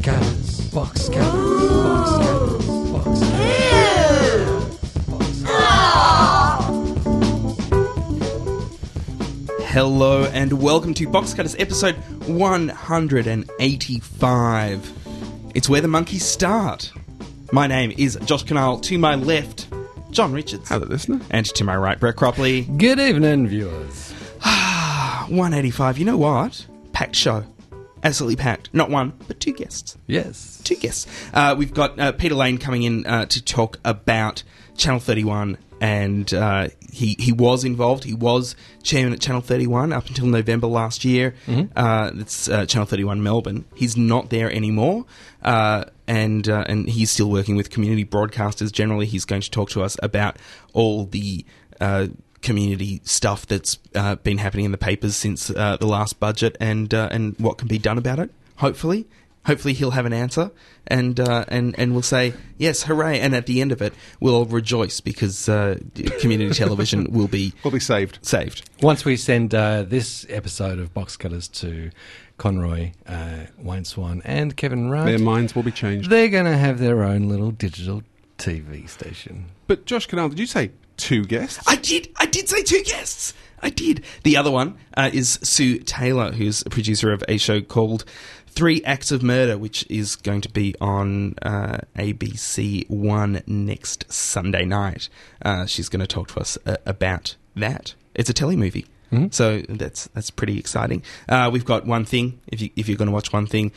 Box cannons. Box cannons. Box cannons. Box cannons. Box cannons. Hello and welcome to Box Cutters episode 185. It's where the monkeys start. My name is Josh Cannell. To my left, John Richards. Hello, listener. And to my right, Brett Cropley. Good evening, viewers. 185. You know what? Packed show. Absolutely packed. Not one, but two guests. Yes. Two guests. We've got Peter Lane coming in to talk about Channel 31, and he was involved. He was chairman at Channel 31 up until November last year. Mm-hmm. It's Channel 31 Melbourne. He's not there anymore, and he's still working with community broadcasters. Generally, he's going to talk to us about all the community stuff that's been happening in the papers since the last budget, and what can be done about it. Hopefully he'll have an answer, and we'll say yes, hooray! And at the end of it, we'll rejoice because community television will be saved once we send this episode of Box Cutters to Conroy, Wayne Swan, and Kevin Rudd. Their minds will be changed. They're going to have their own little digital TV station. But Josh Cannell, did you say two guests? I did say two guests. I did. The other one is Sue Taylor, who's a producer of a show called 3 Acts of Murder, which is going to be on ABC1 next Sunday night. She's going to talk to us about that. It's a telemovie. Mm-hmm. So that's pretty exciting. We've got One Thing, if you're going to watch One Thing.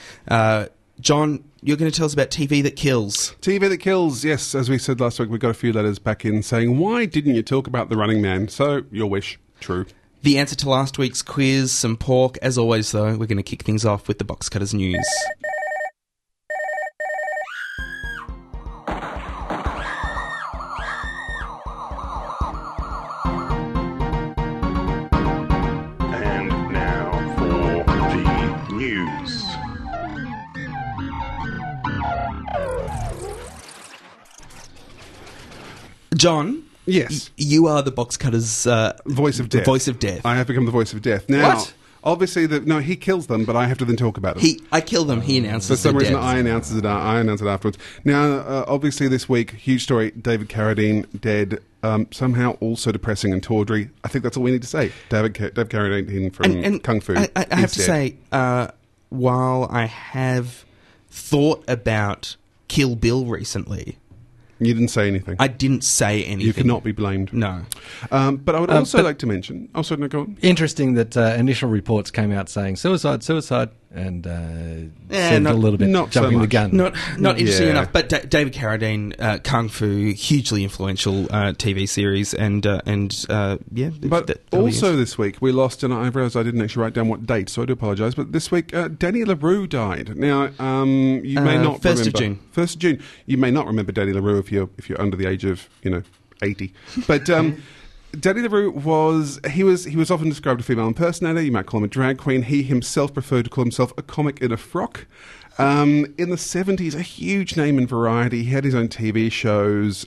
John, you're going to tell us about TV that kills. TV that kills, yes. As we said last week, we got a few letters back in saying, why didn't you talk about The Running Man? So, your wish. True. The answer to last week's quiz, some pork. As always, though, we're going to kick things off with the Box Cutters news. And now for the news. John, yes, you are the Box Cutters' voice of death. Voice of death. I have become the voice of death. Now, what? Obviously, he kills them, but I have to then talk about them. I kill them. He announces it. For some reason, I announce it afterwards. Now, obviously, this week, huge story: David Carradine dead. Somehow, also depressing and tawdry. I think that's all we need to say. David Carradine from Kung Fu. I have to say, while I have thought about Kill Bill recently. You didn't say anything. I didn't say anything. You cannot be blamed. No. But I would also like to mention... Oh, sorry, no, go on. Interesting that initial reports came out saying, suicide, and seemed a little bit jumping the gun. Not interesting enough, but David Carradine, Kung Fu, hugely influential TV series, and yeah. But also this week, we lost, and I realised I didn't actually write down what date, so I do apologise, but this week, Danny LaRue died. Now, you may not remember... 1st of June. 1st of June. You may not remember Danny LaRue if you're under the age of, 80. But... Danny LaRue was often described as a female impersonator. You might call him a drag queen. He himself preferred to call himself a comic in a frock. In the 70s, a huge name in variety. He had his own TV shows.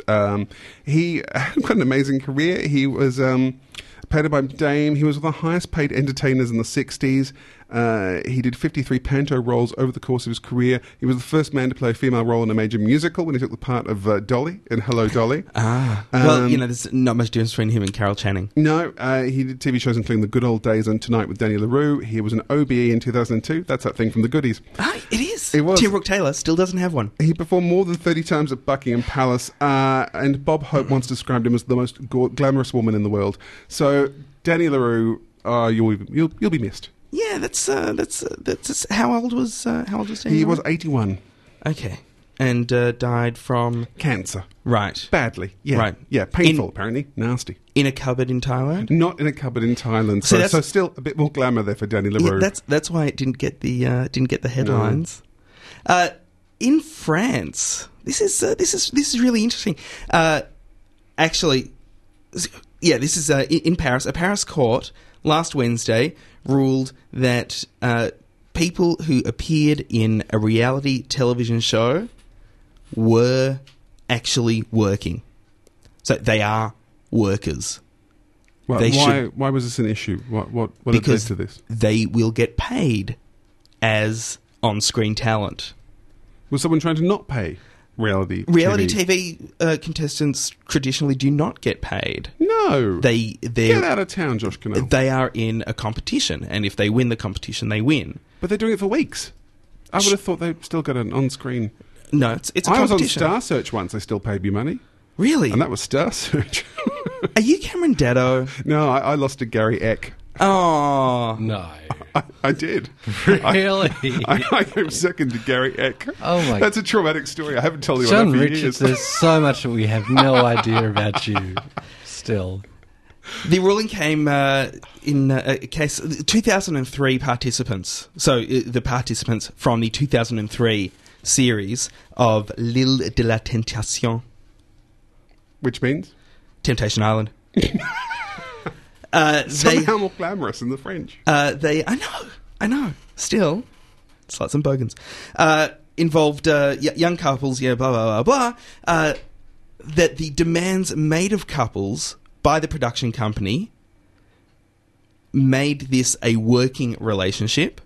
He had quite an amazing career. He was paid by Dame. He was one of the highest paid entertainers in the 60s. He did 53 panto roles over the course of his career. He was the first man to play a female role in a major musical when he took the part of Dolly in Hello, Dolly. Well, there's not much difference between him and Carol Channing. No, he did TV shows including The Good Old Days and Tonight with Danny LaRue. He was an OBE in 2002. That's that thing from The Goodies. It is. It was. Tim Brooke-Taylor still doesn't have one. He performed more than 30 times at Buckingham Palace, and Bob Hope once described him as the most glamorous woman in the world. So, Danny LaRue, you'll be missed. Yeah, that's how old was he? He was 81. Okay, and died from cancer. Right, badly. Yeah, right. Yeah, painful. Apparently, nasty. In a cupboard in Thailand. Not in a cupboard in Thailand. So still a bit more glamour there for Danny LaRue. Yeah, that's why it didn't get the headlines. No. In France, this is really interesting. Actually, yeah, this is in Paris. A Paris court last Wednesday ruled that people who appeared in a reality television show were actually working. So they are workers. Well, why was this an issue? What led to this? They will get paid as on-screen talent. Was someone trying to not pay reality TV? Reality TV contestants traditionally do not get paid. No. They get out of town, Josh Cannell. They are in a competition, and if they win the competition, they win. But they're doing it for weeks. I would have thought they'd still got an on-screen... No, it's a competition. I was on Star Search once. They still paid me money. Really? And that was Star Search. Are you Cameron Daddo? No, I lost to Gary Eck. Oh. No. I did. Really? I came second to Gary Eck. Oh, my God. That's a traumatic story. I haven't told you John Richards, there's so much that we have no idea about you still. The ruling came in a case... 2003 participants. So the participants from the 2003 series of L'Île de la Tentation. Which means? Temptation Island. Somehow more glamorous in the French. I know. Still, it's like some bogans. Involved young couples, blah, blah, blah, blah. That the demands made of couples by the production company made this a working relationship.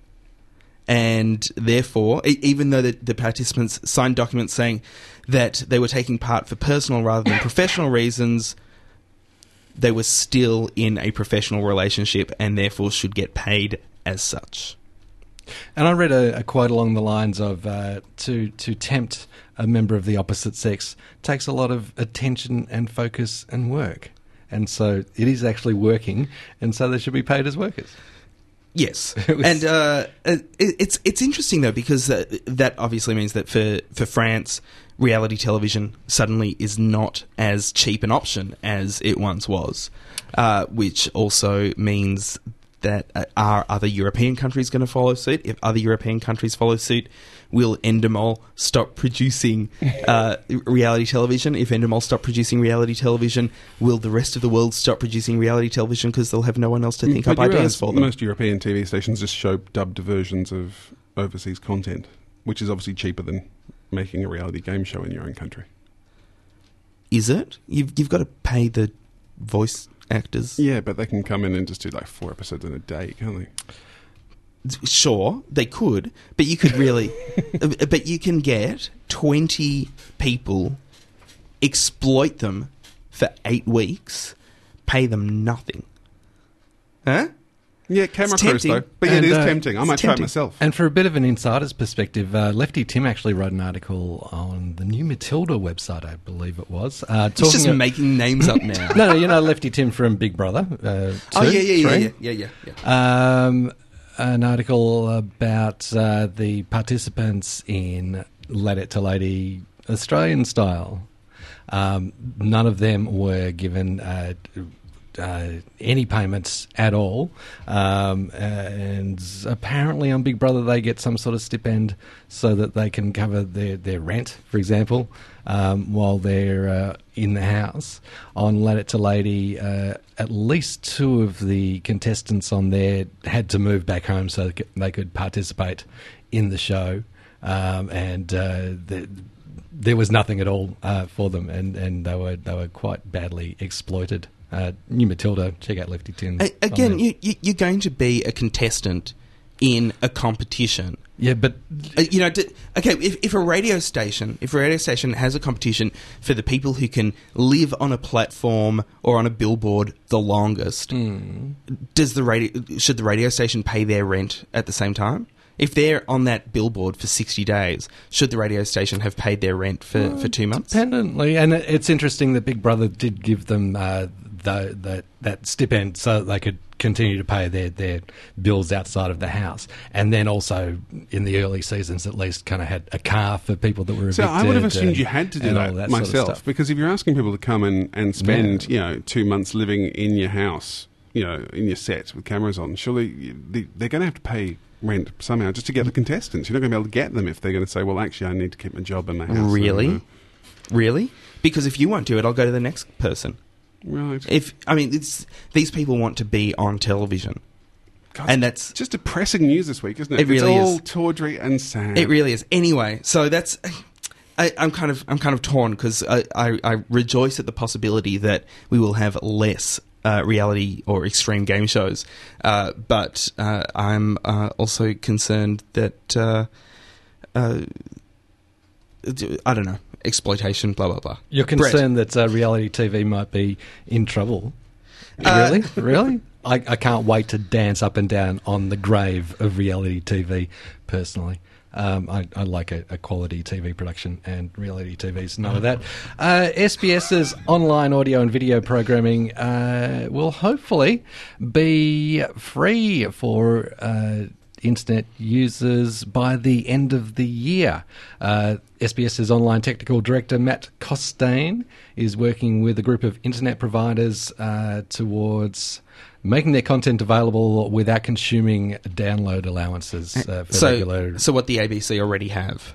And therefore, even though the participants signed documents saying that they were taking part for personal rather than professional reasons, they were still in a professional relationship and therefore should get paid as such. And I read a quote along the lines of to tempt a member of the opposite sex takes a lot of attention and focus and work. And so it is actually working, and so they should be paid as workers. Yes, and it's interesting, though, because that obviously means that for France, reality television suddenly is not as cheap an option as it once was, which also means that are other European countries going to follow suit? If other European countries follow suit, will Endemol stop producing reality television? If Endemol stop producing reality television, will the rest of the world stop producing reality television because they'll have no one else to think up ideas for them? Most European TV stations just show dubbed versions of overseas content, which is obviously cheaper than making a reality game show in your own country. Is it? You've got to pay the voice actors. Yeah, but they can come in and just do like 4 episodes in a day, can't they? Sure, they could, but you could really... but you can get 20 people, exploit them for 8 weeks, pay them nothing. Huh? Yeah, camera crews, though. But yeah, it is tempting. I might try it myself. And for a bit of an insider's perspective, Lefty Tim actually wrote an article on the New Matilda website, I believe it was. He's just making names up now. No, you know Lefty Tim from Big Brother. 2, oh, yeah. An article about the participants in Let It to Lady Australian style. None of them were given... any payments at all, and apparently on Big Brother they get some sort of stipend so that they can cover their rent, for example, while they're in the house. On Let It to Lady, at least 2 of the contestants on there had to move back home so they could participate in the show, there was nothing at all for them, and they were quite badly exploited. New Matilda, check out Lefty Tim. Again, you're going to be a contestant in a competition. Yeah, but... If a radio station has a competition for the people who can live on a platform or on a billboard the longest, should the radio station pay their rent at the same time? If they're on that billboard for 60 days, should the radio station have paid their rent for 2 months? Dependently. And it's interesting that Big Brother did give them... that stipend so they could continue to pay their bills outside of the house, and then also in the early seasons at least kind of had a car for people that were evicted. So I would have assumed you had to do that myself, sort of, because if you're asking people to come in and spend 2 months living in your house, in your set with cameras on, surely they're going to have to pay rent somehow just to get the contestants. You're not going to be able to get them if they're going to say, well, actually I need to keep my job in my house. Really? Because if you won't do it, I'll go to the next person. Right. These people want to be on television. God, and that's just depressing news this week, isn't it? It's all tawdry and sad. It really is. Anyway, so that's I'm kind of torn because I rejoice at the possibility that we will have less reality or extreme game shows, but I'm also concerned that I don't know, exploitation, blah, blah, blah. You're concerned that reality TV might be in trouble. Really? Really? I can't wait to dance up and down on the grave of reality TV, personally. I like a quality TV production, and reality TV is none of that. SBS's online audio and video programming will hopefully be free for internet users by the end of the year. SBS's online technical director, Matt Costain, is working with a group of internet providers towards making their content available without consuming download allowances for regular. So what the ABC already have?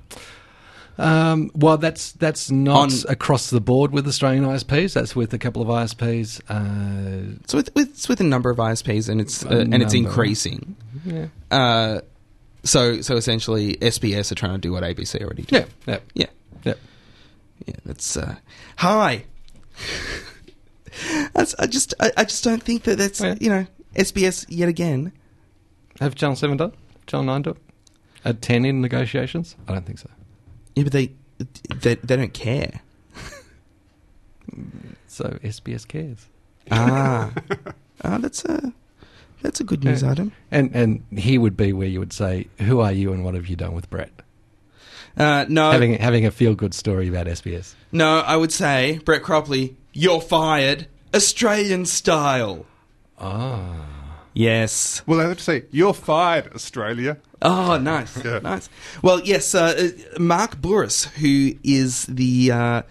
Well, that's not across the board with Australian ISPs. That's with a couple of ISPs. So it's with a number of ISPs, and it's increasing. Yeah. So essentially, SBS are trying to do what ABC already do. Yeah. That's hi. I just don't think that's SBS yet again. Have Channel 7 done? Channel 9 done? A 10 in negotiations? I don't think so. Yeah, but they don't care. So SBS cares. That's a good news item. And here would be where you would say, who are you and what have you done with Brett? No, having a feel good story about SBS. No, I would say Brett Cropley. You're fired, Australian style. Ah. Yes. Well, I have to say, you're fired, Australia. Oh, nice. Yeah. Nice. Well, yes, Mark Bouris, who is the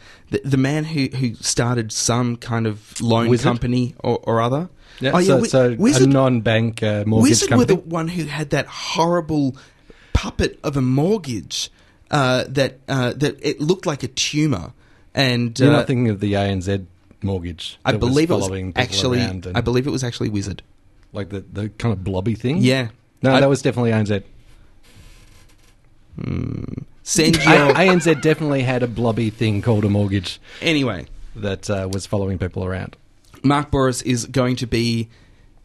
man who started some kind of loan company or other. Yeah, so a non-bank mortgage company. Wizard were the one who had that horrible puppet of a mortgage that it looked like a tumour. And you're not thinking of the ANZ mortgage. I believe it was actually Wizard, like the kind of blobby thing. Yeah, no, that was definitely ANZ. ANZ definitely had a blobby thing called a mortgage. Anyway, that was following people around. Mark Bouris is going to be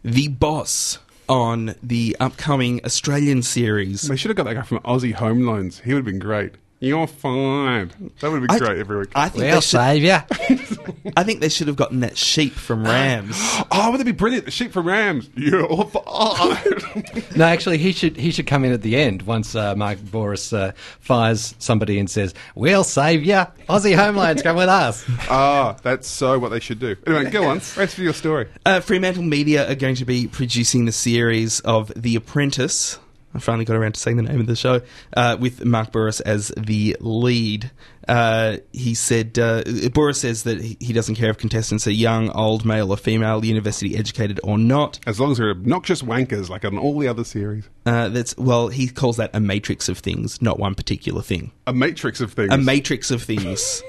the boss on the upcoming Australian series. They should have got that guy from Aussie Home Loans. He would have been great. You're fine. That would be great every week. We'll save ya. I think they should have gotten that sheep from Rams. Oh, would that be brilliant? The sheep from Rams. You're fine. No, actually, he should come in at the end once Mark Bouris fires somebody and says, "We'll save ya. Aussie Home Loans, come with us." Oh, that's so what they should do. Anyway, go on. Rest of your story. Fremantle Media are going to be producing the series of The Apprentice. I finally got around to saying the name of the show, with Mark Bouris as the lead. He said, Bouris says that he doesn't care if contestants are young, old, male or female, university educated or not. As long as they're obnoxious wankers, like on all the other series. He calls that a matrix of things, not one particular thing. A matrix of things. A matrix of things.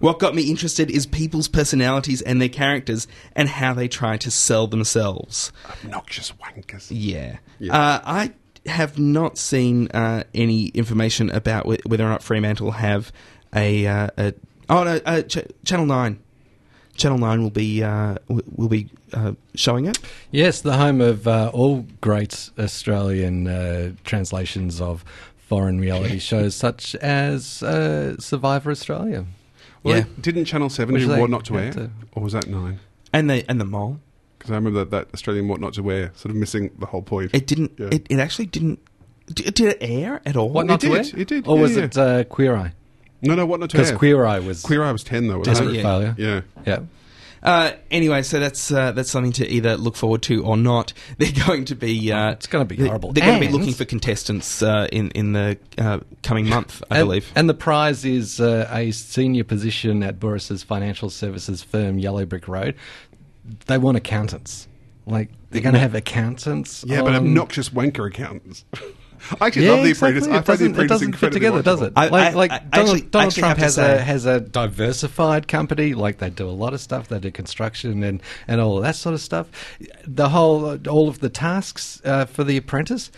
What got me interested is people's personalities and their characters and how they try to sell themselves. Obnoxious wankers. Yeah. I have not seen any information about whether or not Fremantle have Channel 9. Channel 9 will be showing it. Yes, the home of all great Australian translations of foreign reality shows such as Survivor Australia. Well, didn't Channel 7 do What Not to Wear? Or was that 9? And the Mole. Because I remember that Australian What Not to Wear sort of missing the whole point. It didn't... Yeah. It actually didn't... Did it air at all? What Not to Wear? It did. Or was it Queer Eye? No, What Not to Wear. Because Queer Eye was 10, though. Desperate failure. Yeah. Anyway, so that's something to either look forward to or not. They're going to be... it's going to be horrible. They're going to be looking for contestants in the coming month, I believe. And the prize is a senior position at Bouris's financial services firm, Yellow Brick Road. They want accountants. Like, they're going to have accountants. Yeah, but obnoxious wanker accountants. I actually love the Apprentice. I find the Apprentice incredibly watchable. It doesn't fit together, does it? Donald Trump has a diversified company. Like, they do a lot of stuff. They do construction and all of that sort of stuff. All of the tasks for the Apprentice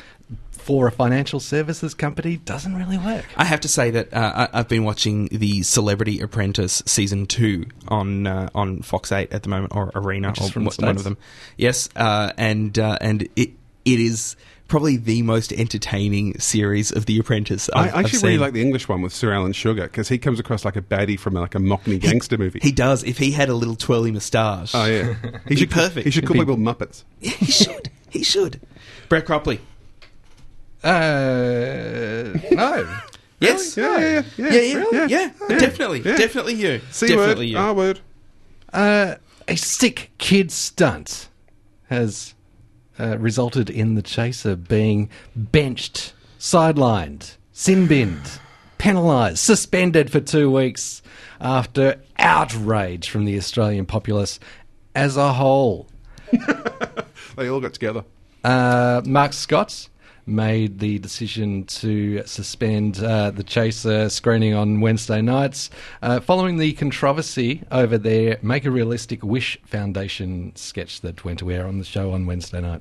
for a financial services company doesn't really work. I have to say that I've been watching the Celebrity Apprentice Season 2 on Fox 8 at the moment, or Arena, or one of them. Yes, and it is probably the most entertaining series of The Apprentice I've actually seen. Really like the English one with Sir Alan Sugar, because he comes across like a baddie from like a Mockney gangster movie. He does. If he had a little twirly moustache. Oh, yeah. He should be perfect. He should call people Muppets. Yeah, he should. He should. Brett Cropley. No. Yes. Really? Yeah, definitely. Yeah. Definitely you. Definitely you. R-word. A sick kid stunt has resulted in the chaser being benched, sidelined, sin-binned, penalised, suspended for 2 weeks after outrage from the Australian populace as a whole. They all got together. Mark Scott made the decision to suspend the Chaser screening on Wednesday nights following the controversy over their Make a Realistic Wish Foundation sketch that went to air on the show on Wednesday night.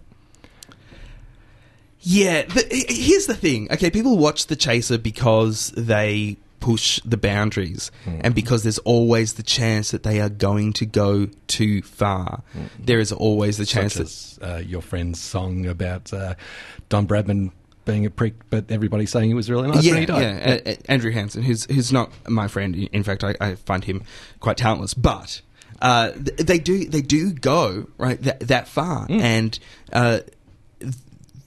Yeah, here's the thing. Okay, people watch the Chaser because they push the boundaries and because there's always the chance that they are going to go too far. There is always the chance that your friend's song about Don Bradman being a prick, but everybody saying he was really nice when he died. Andrew Hansen, who's not my friend. In fact, I find him quite talentless, but they do go right that far, and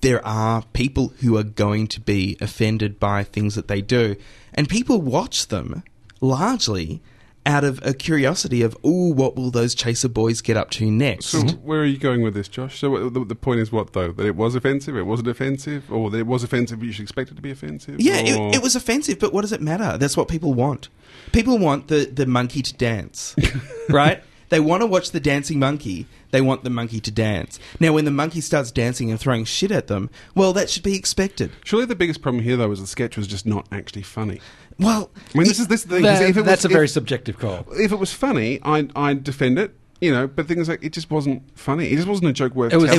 there are people who are going to be offended by things that they do. And people watch them largely out of a curiosity of, ooh, what will those Chaser boys get up to next? So where are you going with this, Josh? So the point is what, though? That it was offensive, it wasn't offensive? Or that it was offensive, but you should expect it to be offensive? Yeah, or... it was offensive, but what does it matter? That's what people want. People want the monkey to dance, right? They want to watch the dancing monkey. They want the monkey to dance. Now, when the monkey starts dancing and throwing shit at them, well, that should be expected. Surely the biggest problem here, though, is the sketch was just not actually funny. Well... I mean, this is the thing. That's a very subjective call. If it was funny, I'd defend it, you know, but things like, it just wasn't funny. It just wasn't a joke worth telling.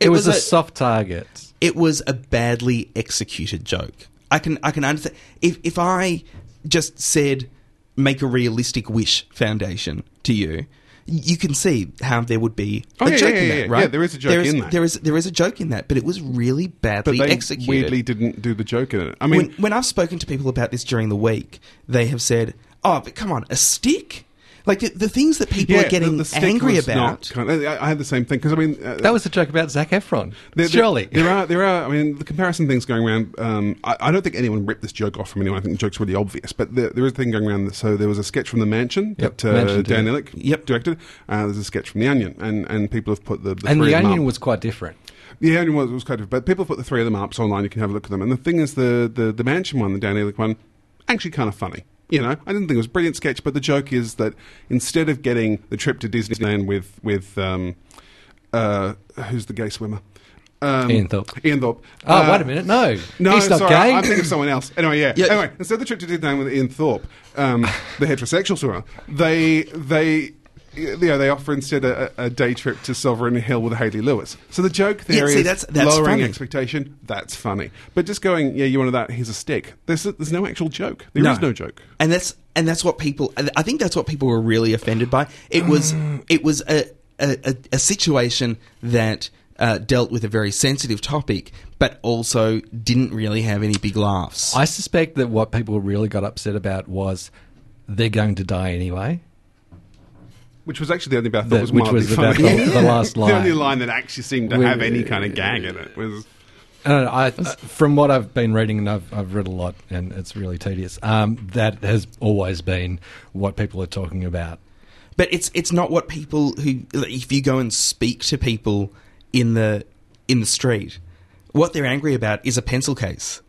It was a soft target. It was a badly executed joke. I can understand... If I just said, Make a Realistic Wish Foundation to you... You can see how there would be a joke in that, right? Yeah, there is a joke in that. There is a joke in that, but it was really badly executed. But they weirdly didn't do the joke in it. I mean... When I've spoken to people about this during the week, they have said, oh, but come on, a stick? Like, the things that people are getting angry about... I had the same thing, because, I mean... that was a joke about Zac Efron, surely. There are... I mean, the comparison thing's going around... I don't think anyone ripped this joke off from anyone. I think the joke's really obvious. But there is a thing going around... So there was a sketch from The Mansion that Dan Illick directed. There's a sketch from The Onion. And people have put the And The Onion was quite different. The Onion was quite different. But people have put the three of them up, so online you can have a look at them. And the thing is, the Mansion one, the Dan Illick one, actually kind of funny. You know, I didn't think it was a brilliant sketch, but the joke is that instead of getting the trip to Disneyland with who's the gay swimmer? Ian Thorpe. Oh, wait a minute, no, he's not gay. I'm thinking of someone else. Anyway, anyway, instead of the trip to Disneyland with Ian Thorpe, the heterosexual swimmer, they offer instead a day trip to Sovereign Hill with Hayley Lewis. So the joke there is that's lowering expectation. That's funny, but just going, you wanted that. Here's a stick. There's no actual joke. There is no joke, and that's what people. I think that's what people were really offended by. It was a situation that dealt with a very sensitive topic, but also didn't really have any big laughs. I suspect that what people really got upset about was they're going to die anyway. Which was actually the only bit I thought was mildly funny. The last line. The only line that actually seemed to have any kind of gag in it was... from what I've been reading, and I've read a lot, and it's really tedious, that has always been what people are talking about. But it's not what people who... If you go and speak to people in the street, what they're angry about is a pencil case.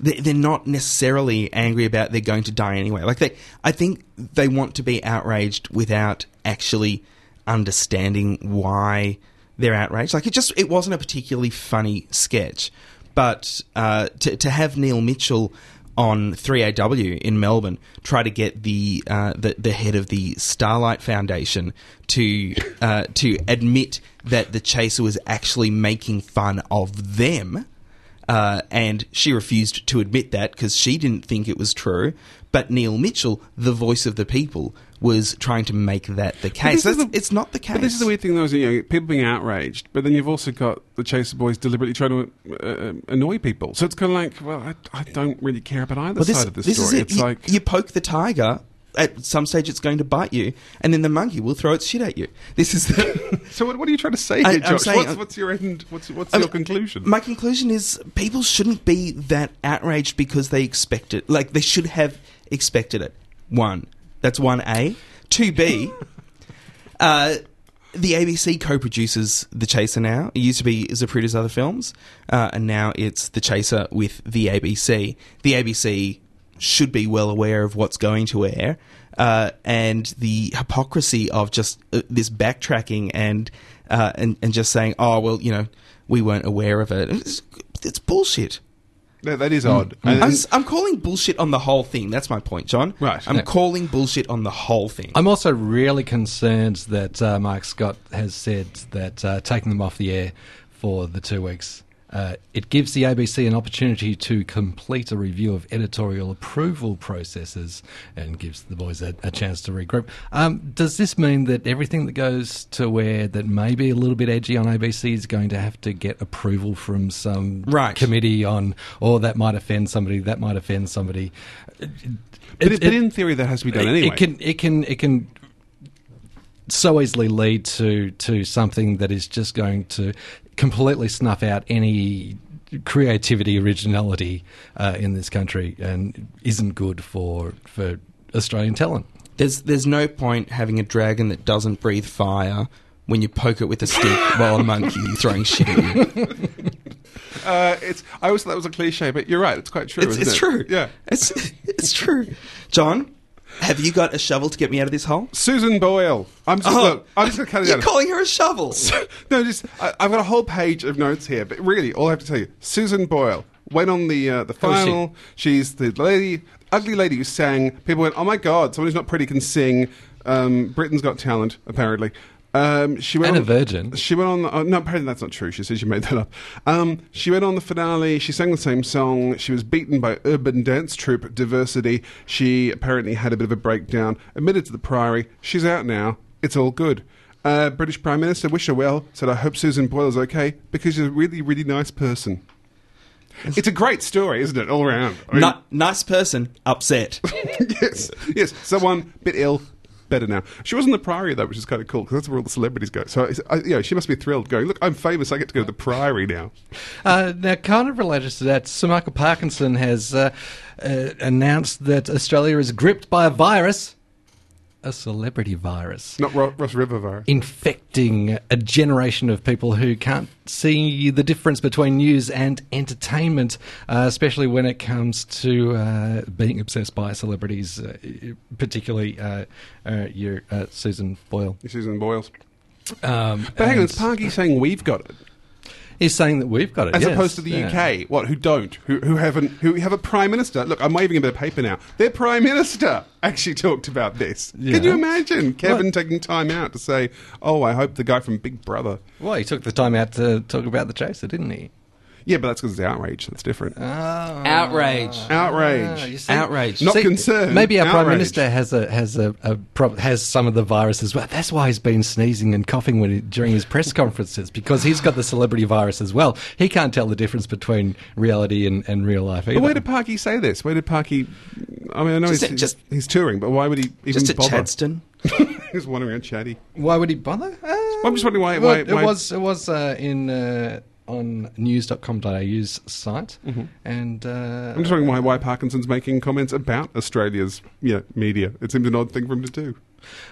They're not necessarily angry about they're going to die anyway. Like I think they want to be outraged without... actually understanding why they're outraged. Like, it wasn't a particularly funny sketch. But to have Neil Mitchell on 3AW in Melbourne try to get the head of the Starlight Foundation to admit that the Chaser was actually making fun of them... and she refused to admit that because she didn't think it was true. But Neil Mitchell, the voice of the people, was trying to make that the case. It's not the case. But this is the weird thing, though, is, you know, people being outraged, but then you've also got the Chaser Boys deliberately trying to annoy people. So it's kind of like, well, I don't really care about either side of this story. Is it. It's like you poke the tiger. At some stage, it's going to bite you, and then the monkey will throw its shit at you. This is the so. What are you trying to say here, Josh? What's your end? What's your conclusion? My conclusion is people shouldn't be that outraged because they expect it. Like, they should have expected it. 1, that's 1A. 2B, the ABC co-produces The Chaser now. It used to be Zapruder's Other Films, and now it's The Chaser with the ABC. The ABC should be well aware of what's going to air, and the hypocrisy of just this backtracking and just saying, oh, well, you know, we weren't aware of it. It's bullshit. Yeah, that is odd. I'm calling bullshit on the whole thing. That's my point, John. Right. I'm calling bullshit on the whole thing. I'm also really concerned that Mark Scott has said that taking them off the air for the 2 weeks... it gives the ABC an opportunity to complete a review of editorial approval processes and gives the boys a chance to regroup. Does this mean that everything that goes to air that may be a little bit edgy on ABC is going to have to get approval from some committee on, or that might offend somebody, that might offend somebody? But in theory, that has to be done anyway. It can so easily lead to something that is just going to completely snuff out any creativity, originality in this country, and isn't good for Australian talent. There's no point having a dragon that doesn't breathe fire when you poke it with a stick while a monkey throwing shit at you. I always thought that was a cliche, but you're right. It's quite true. It's true. Yeah, it's true. John, have you got a shovel to get me out of this hole? Susan Boyle. I'm just going to cut it out. You're calling her a shovel? No, I've got a whole page of notes here, but really, all I have to tell you, Susan Boyle went on the final. She's the lady, ugly lady who sang. People went, oh my God, someone who's not pretty can sing. Britain's Got Talent, apparently. She went and on, a virgin. She went on... no, apparently that's not true. She said she made that up. She went on the finale. She sang the same song. She was beaten by urban dance troupe Diversity. She apparently had a bit of a breakdown. Admitted to the Priory. She's out now. It's all good. British Prime Minister wished her well. Said, I hope Susan Boyle's okay because she's a really, really nice person. It's a great story, isn't it? All around. I mean, nice person, upset. Yes. Someone, bit ill... better now. She was in the Priory, though, which is kind of cool, because that's where all the celebrities go. So, she must be thrilled going, look, I'm famous, I get to go to the Priory now. Now, kind of related to that, Sir Michael Parkinson has announced that Australia is gripped by a virus, a celebrity virus. Not Ross River virus. Infecting a generation of people who can't see the difference between news and entertainment, especially when it comes to being obsessed by celebrities, particularly Susan Boyle. Susan Boyle. But hang on, is Parky saying we've got it? He's saying that we've got it, as opposed to the UK, who don't, who have a prime minister. Look, I'm waving a bit of paper now. Their prime minister actually talked about this. Yeah. Can you imagine Kevin taking time out to say, "Oh, I hope the guy from Big Brother"? Well, he took the time out to talk about the Chaser, didn't he? Yeah, but that's because it's outrage. That's different. Oh. Outrage. Not concern. Maybe our prime minister has some of the virus as well. That's why he's been sneezing and coughing during his press conferences, because he's got the celebrity virus as well. He can't tell the difference between reality and real life either. But where did Parky say this? Where did Parky? I mean, I know he's touring, but why would he even bother? Just at Chadston. He's wandering around Chatty. Why would he bother? I'm just wondering why. Well, on news.com.au's site, and I'm just wondering why Parkinson's making comments about Australia's media. It seems an odd thing for him to do.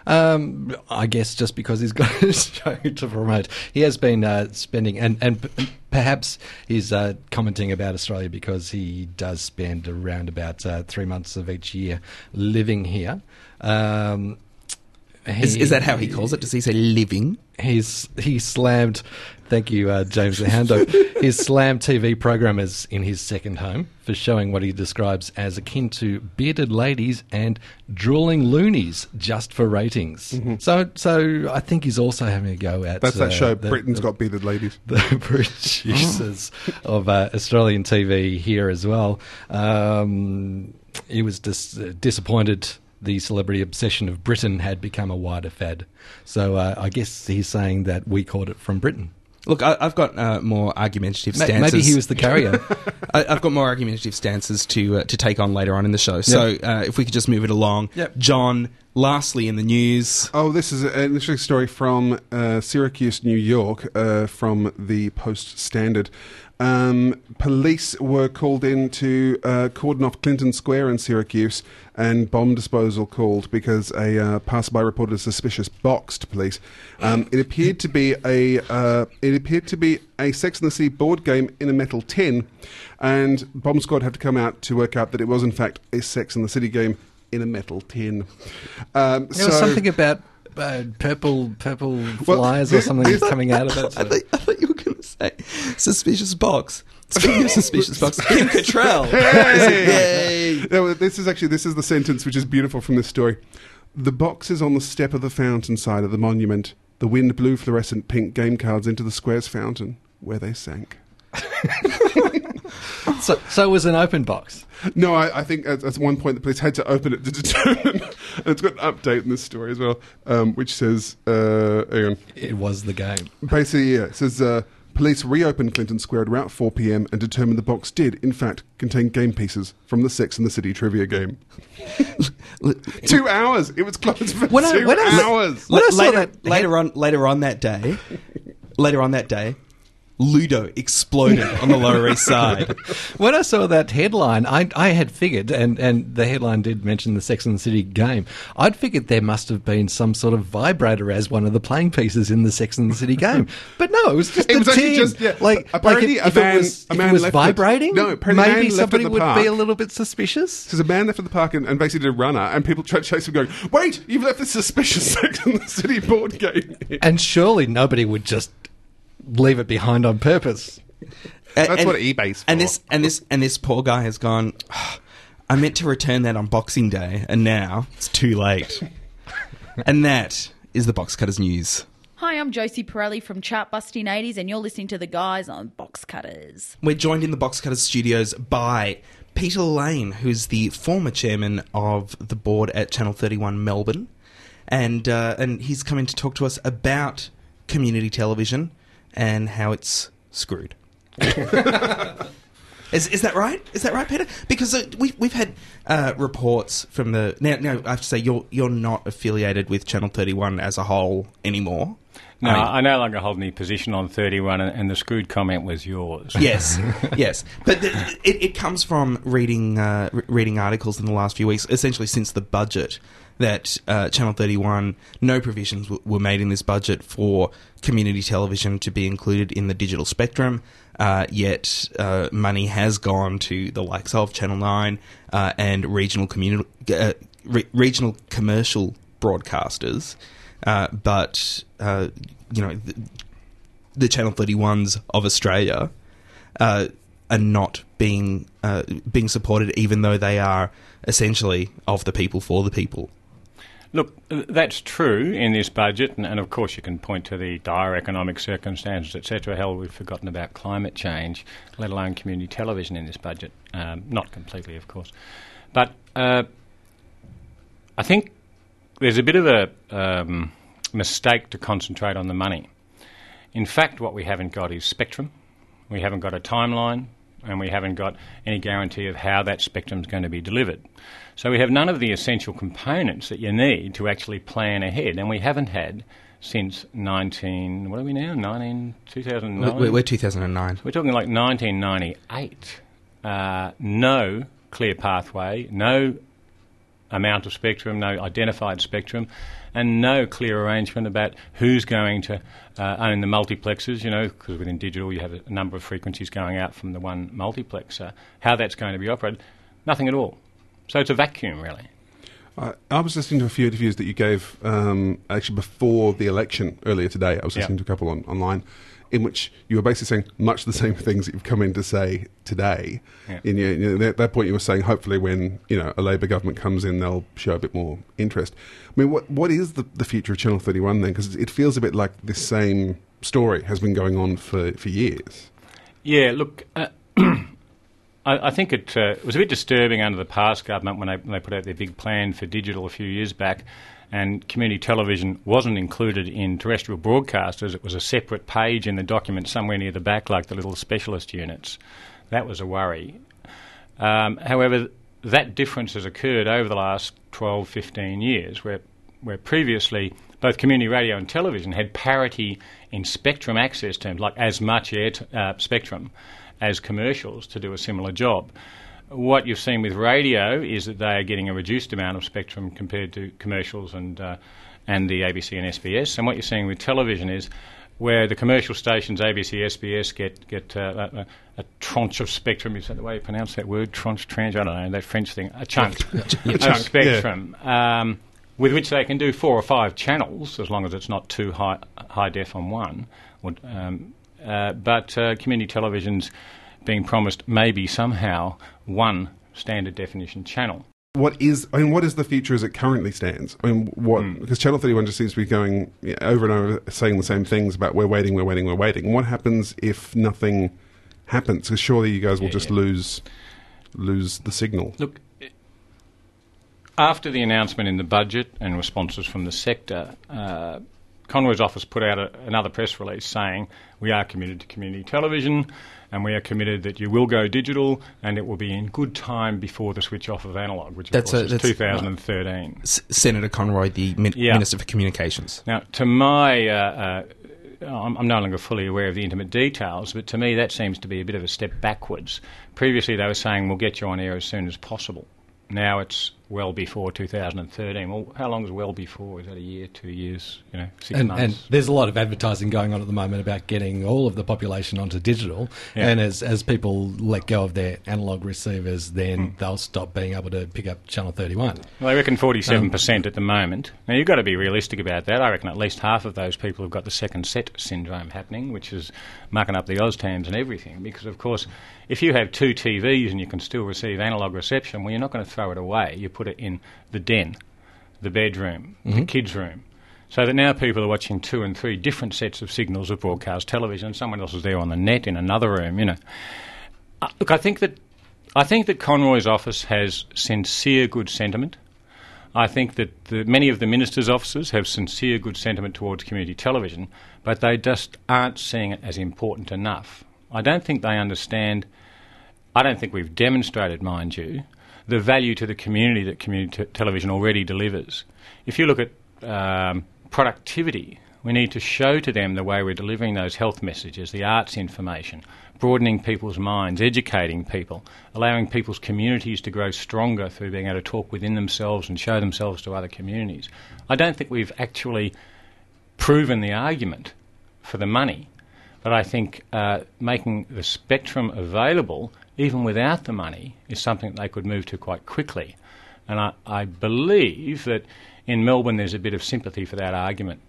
I guess just because he's got his show to promote. He has been spending, and perhaps he's commenting about Australia because he does spend around about 3 months of each year living here. Is that how he calls it? Does he say living? He slammed... Thank you, James the Hondo. He slammed TV programmers in his second home for showing what he describes as akin to bearded ladies and drooling loonies just for ratings. Mm-hmm. So I think he's also having a go at... That's that show, Britain's Got Bearded Ladies. The producers of Australian TV here as well. He was disappointed the celebrity obsession of Britain had become a wider fad. So I guess he's saying that we caught it from Britain. Look, I've got more argumentative stances. Maybe he was the carrier. I've got more argumentative stances to take on later on in the show. Yep. So if we could just move it along. Yep. John, lastly in the news... Oh, this is an interesting story from Syracuse, New York, from the Post-Standard. Police were called in to cordon off Clinton Square in Syracuse, and bomb disposal called because a passerby reported a suspicious box to police. It appeared to be a Sex and the City board game in a metal tin, and bomb squad had to come out to work out that it was in fact a Sex and the City game in a metal tin. There was something about purple flies or something coming out of it. So. I thought you were going to say suspicious box. Speaking of suspicious box, Kim Cattrall. Hey! Yay! No, this is the sentence which is beautiful from this story. The box is on the step of the fountain side of the monument. The wind blew fluorescent pink game cards into the square's fountain, where they sank. So it was an open box? No, I think at one point the police had to open it to determine. And it's got an update in this story as well, which says... it was the game. Basically, yeah. It says, police reopened Clinton Square at around 4 p.m. and determined the box did, in fact, contain game pieces from the Sex and the City trivia game. 2 hours! It was closed for 2 hours! Later on that day... Ludo exploded on the Lower East Side. When I saw that headline, I had figured, and the headline did mention the Sex and the City game, I'd figured there must have been some sort of vibrator as one of the playing pieces in the Sex and the City game. But no, it was just a tin. Apparently, if it was vibrating, maybe somebody would be a little bit suspicious. Because a man left at the park and basically did a runner, and people tried to chase him going, wait, you've left this suspicious Sex and the City board game. And surely nobody would just... leave it behind on purpose. That's what eBay's for. And this poor guy has gone, oh, I meant to return that on Boxing Day, and now it's too late. And that is the Box Cutters News. Hi, I'm Josie Pirelli from Chart Busting 80s, and you're listening to The Guys on Box Cutters. We're joined in the Box Cutters studios by Peter Lane, who's the former chairman of the board at Channel 31 Melbourne, and he's coming to talk to us about community television... and how it's screwed. Is that right? Is that right, Peter? Because we've had reports from the... Now, I have to say, you're not affiliated with Channel 31 as a whole anymore. No, I no longer hold any position on 31, and the screwed comment was yours. Yes, yes. But it comes from reading articles in the last few weeks, essentially since the budget, that Channel 31, no provisions were made in this budget for community television to be included in the digital spectrum, yet money has gone to the likes of Channel 9 and regional commercial broadcasters, but, you know, the Channel 31s of Australia are not being supported, even though they are essentially of the people, for the people. Look, that's true in this budget, and of course you can point to the dire economic circumstances, etc. Hell, we've forgotten about climate change, let alone community television in this budget. Not completely, of course. But I think there's a bit of a mistake to concentrate on the money. In fact, what we haven't got is spectrum. We haven't got a timeline, and we haven't got any guarantee of how that spectrum is going to be delivered. So we have none of the essential components that you need to actually plan ahead, and we haven't had since 2009? We're 2009. We're talking like 1998. No clear pathway, no amount of spectrum, no identified spectrum, and no clear arrangement about who's going to own the multiplexes, you know, because within digital you have a number of frequencies going out from the one multiplexer, how that's going to be operated, nothing at all. So it's a vacuum, really. I was listening to a few interviews that you gave actually before the election earlier today. I was listening to a couple online in which you were basically saying much the same things that you've come in to say today. Yeah. At that point you were saying hopefully when, you know, a Labor government comes in, they'll show a bit more interest. I mean, what is the future of Channel 31 then? Because it feels a bit like this same story has been going on for years. Yeah, look, I think it was a bit disturbing under the past government when they put out their big plan for digital a few years back, and community television wasn't included in terrestrial broadcasters. It was a separate page in the document somewhere near the back, like the little specialist units. That was a worry. However, that difference has occurred over the last 12, 15 years, where previously both community radio and television had parity in spectrum access terms, like as much air spectrum as commercials to do a similar job. What you've seen with radio is that they are getting a reduced amount of spectrum compared to commercials and the ABC and SBS. And what you're seeing with television is where the commercial stations, ABC, SBS, get a tranche of spectrum. Is that the way you pronounce that word? Tranche? I don't know, that French thing. A chunk of spectrum. Yeah. With which they can do 4 or 5 channels, as long as it's not too high def on one. But community television's being promised maybe somehow one standard definition channel. What is the future as it currently stands? Because Channel 31 just seems to be going over and over, saying the same things about we're waiting. What happens if nothing happens? Because surely you guys will just lose the signal. Look. After the announcement in the budget and responses from the sector, Conroy's office put out another press release saying, we are committed to community television and we are committed that you will go digital and it will be in good time before the switch off of analogue, which of course is 2013. Senator Conroy, the Minister for Communications. Now, to my... I'm no longer fully aware of the intimate details, but to me that seems to be a bit of a step backwards. Previously they were saying, we'll get you on air as soon as possible. Now it's well before 2013. Well, how long is well before? Is that a year, 2 years, 6 months? And there's a lot of advertising going on at the moment about getting all of the population onto digital. Yeah. And as people let go of their analogue receivers, then they'll stop being able to pick up Channel 31. Well, I reckon 47% at the moment. Now, you've got to be realistic about that. I reckon at least half of those people have got the second set syndrome happening, which is mucking up the OzTams and everything. Because, of course, if you have 2 TVs and you can still receive analogue reception, well, you're not going to throw it away. You put it in the den, the bedroom, the kids' room, so that now people are watching 2 and 3 different sets of signals of broadcast television, and someone else is there on the net in another room. Look, I think that Conroy's office has sincere good sentiment. I think that many of the ministers' offices have sincere good sentiment towards community television, but they just aren't seeing it as important enough. I don't think they understand. I don't think we've demonstrated, mind you, the value to the community that community television already delivers. If you look at productivity, we need to show to them the way we're delivering those health messages, the arts information, broadening people's minds, educating people, allowing people's communities to grow stronger through being able to talk within themselves and show themselves to other communities. I don't think we've actually proven the argument for the money, but I think making the spectrum available even without the money, is something that they could move to quite quickly. And I believe that in Melbourne there's a bit of sympathy for that argument.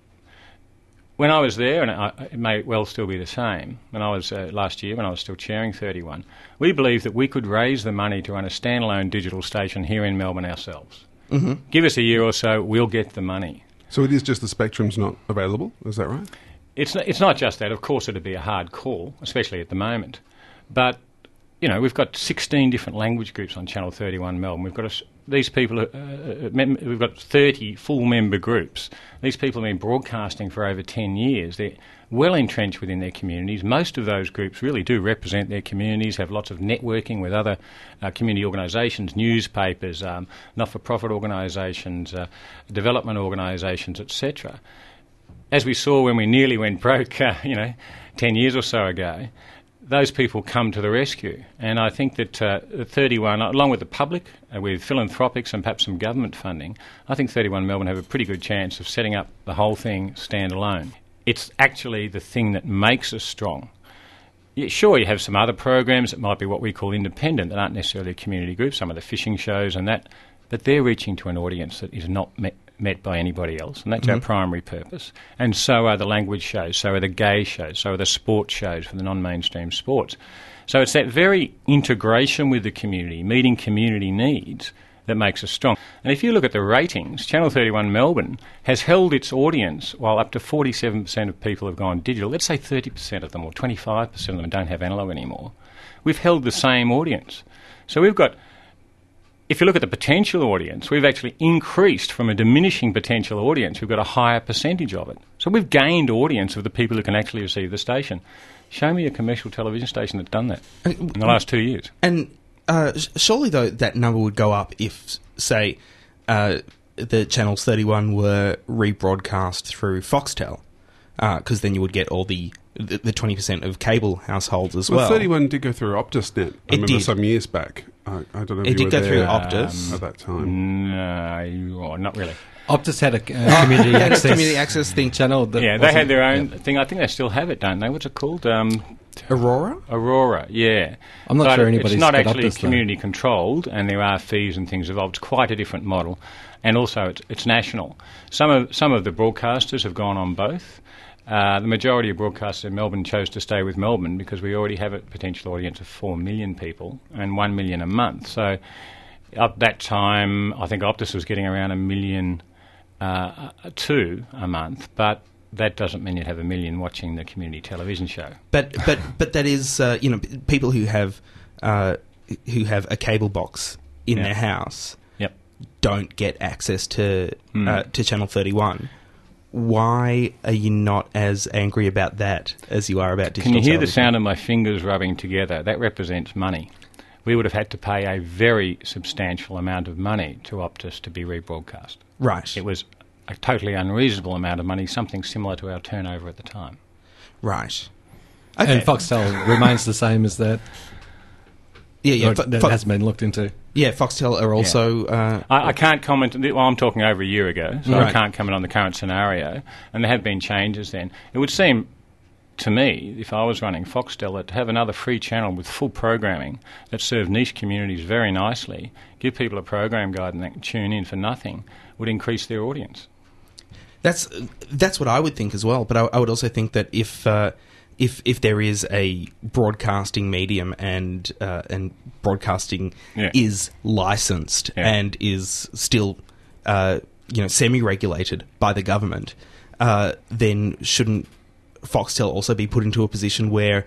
When I was there, and it may well still be the same, when I was last year when I was still chairing 31, we believed that we could raise the money to run a standalone digital station here in Melbourne ourselves. Mm-hmm. Give us a year or so, we'll get the money. So it is just the spectrum's not available, is that right? It's not just that. Of course it would be a hard call, especially at the moment. But... we've got 16 different language groups on Channel 31 Melbourne. We've got we've got 30 full member groups. These people have been broadcasting for over 10 years. They're well entrenched within their communities. Most of those groups really do represent their communities, have lots of networking with other community organisations, newspapers, not-for-profit organisations, development organisations, etc. As we saw when we nearly went broke, 10 years or so ago, those people come to the rescue. And I think that 31, along with the public, with philanthropics and perhaps some government funding, I think 31 Melbourne have a pretty good chance of setting up the whole thing standalone. It's actually the thing that makes us strong. Yeah, sure, you have some other programs that might be what we call independent, that aren't necessarily a community group, some of the fishing shows and that, but they're reaching to an audience that is not met by anybody else, and that's our primary purpose. And so are the language shows, so are the gay shows, so are the sports shows for the non-mainstream sports. So it's that very integration with the community, meeting community needs, that makes us strong. And if you look at the ratings, Channel 31 Melbourne has held its audience while up to 47% of people have gone digital. Let's say 30% of them or 25% of them don't have analogue anymore. We've held the same audience. So we've got, if you look at the potential audience, we've actually increased from a diminishing potential audience. We've got a higher percentage of it. So we've gained audience of the people who can actually receive the station. Show me a commercial television station that's done that in the last 2 years. And surely, though, that number would go up if, say, the Channels 31 were rebroadcast through Foxtel, because then you would get all the 20% of cable households as well. Well, 31 did go through OptusNet. I remember some years back. I don't know if it did go through Optus at that time. No, not really. Optus had a community access thing channel. Yeah, they had their own thing. I think they still have it, don't they? What's it called? Aurora? Aurora, yeah. I'm not sure anybody's. It's not actually community controlled, and there are fees and things involved. It's quite a different model, and also it's national. Some of the broadcasters have gone on both. The majority of broadcasters in Melbourne chose to stay with Melbourne because we already have a potential audience of 4 million people and 1 million a month. So at that time, I think Optus was getting around 1 million, 2 a month, but that doesn't mean you'd have 1 million watching the community television show. But that is, people who have a cable box in their house don't get access to Channel 31. Why are you not as angry about that as you are about digital television? Can you hear the sound of my fingers rubbing together? That represents money. We would have had to pay a very substantial amount of money to Optus to be rebroadcast. Right. It was a totally unreasonable amount of money, something similar to our turnover at the time. Right. Okay. And Foxtel remains the same as that? Yeah. That hasn't been looked into. Yeah, Foxtel are also... I can't comment... Well, I'm talking over a year ago, so right. I can't comment on the current scenario. And there have been changes then. It would seem to me, if I was running Foxtel, that to have another free channel with full programming that served niche communities very nicely, give people a program guide and they can tune in for nothing, would increase their audience. That's what I would think as well. But I would also think that if there is a broadcasting medium and broadcasting is licensed and is still semi-regulated by the government, then shouldn't Foxtel also be put into a position where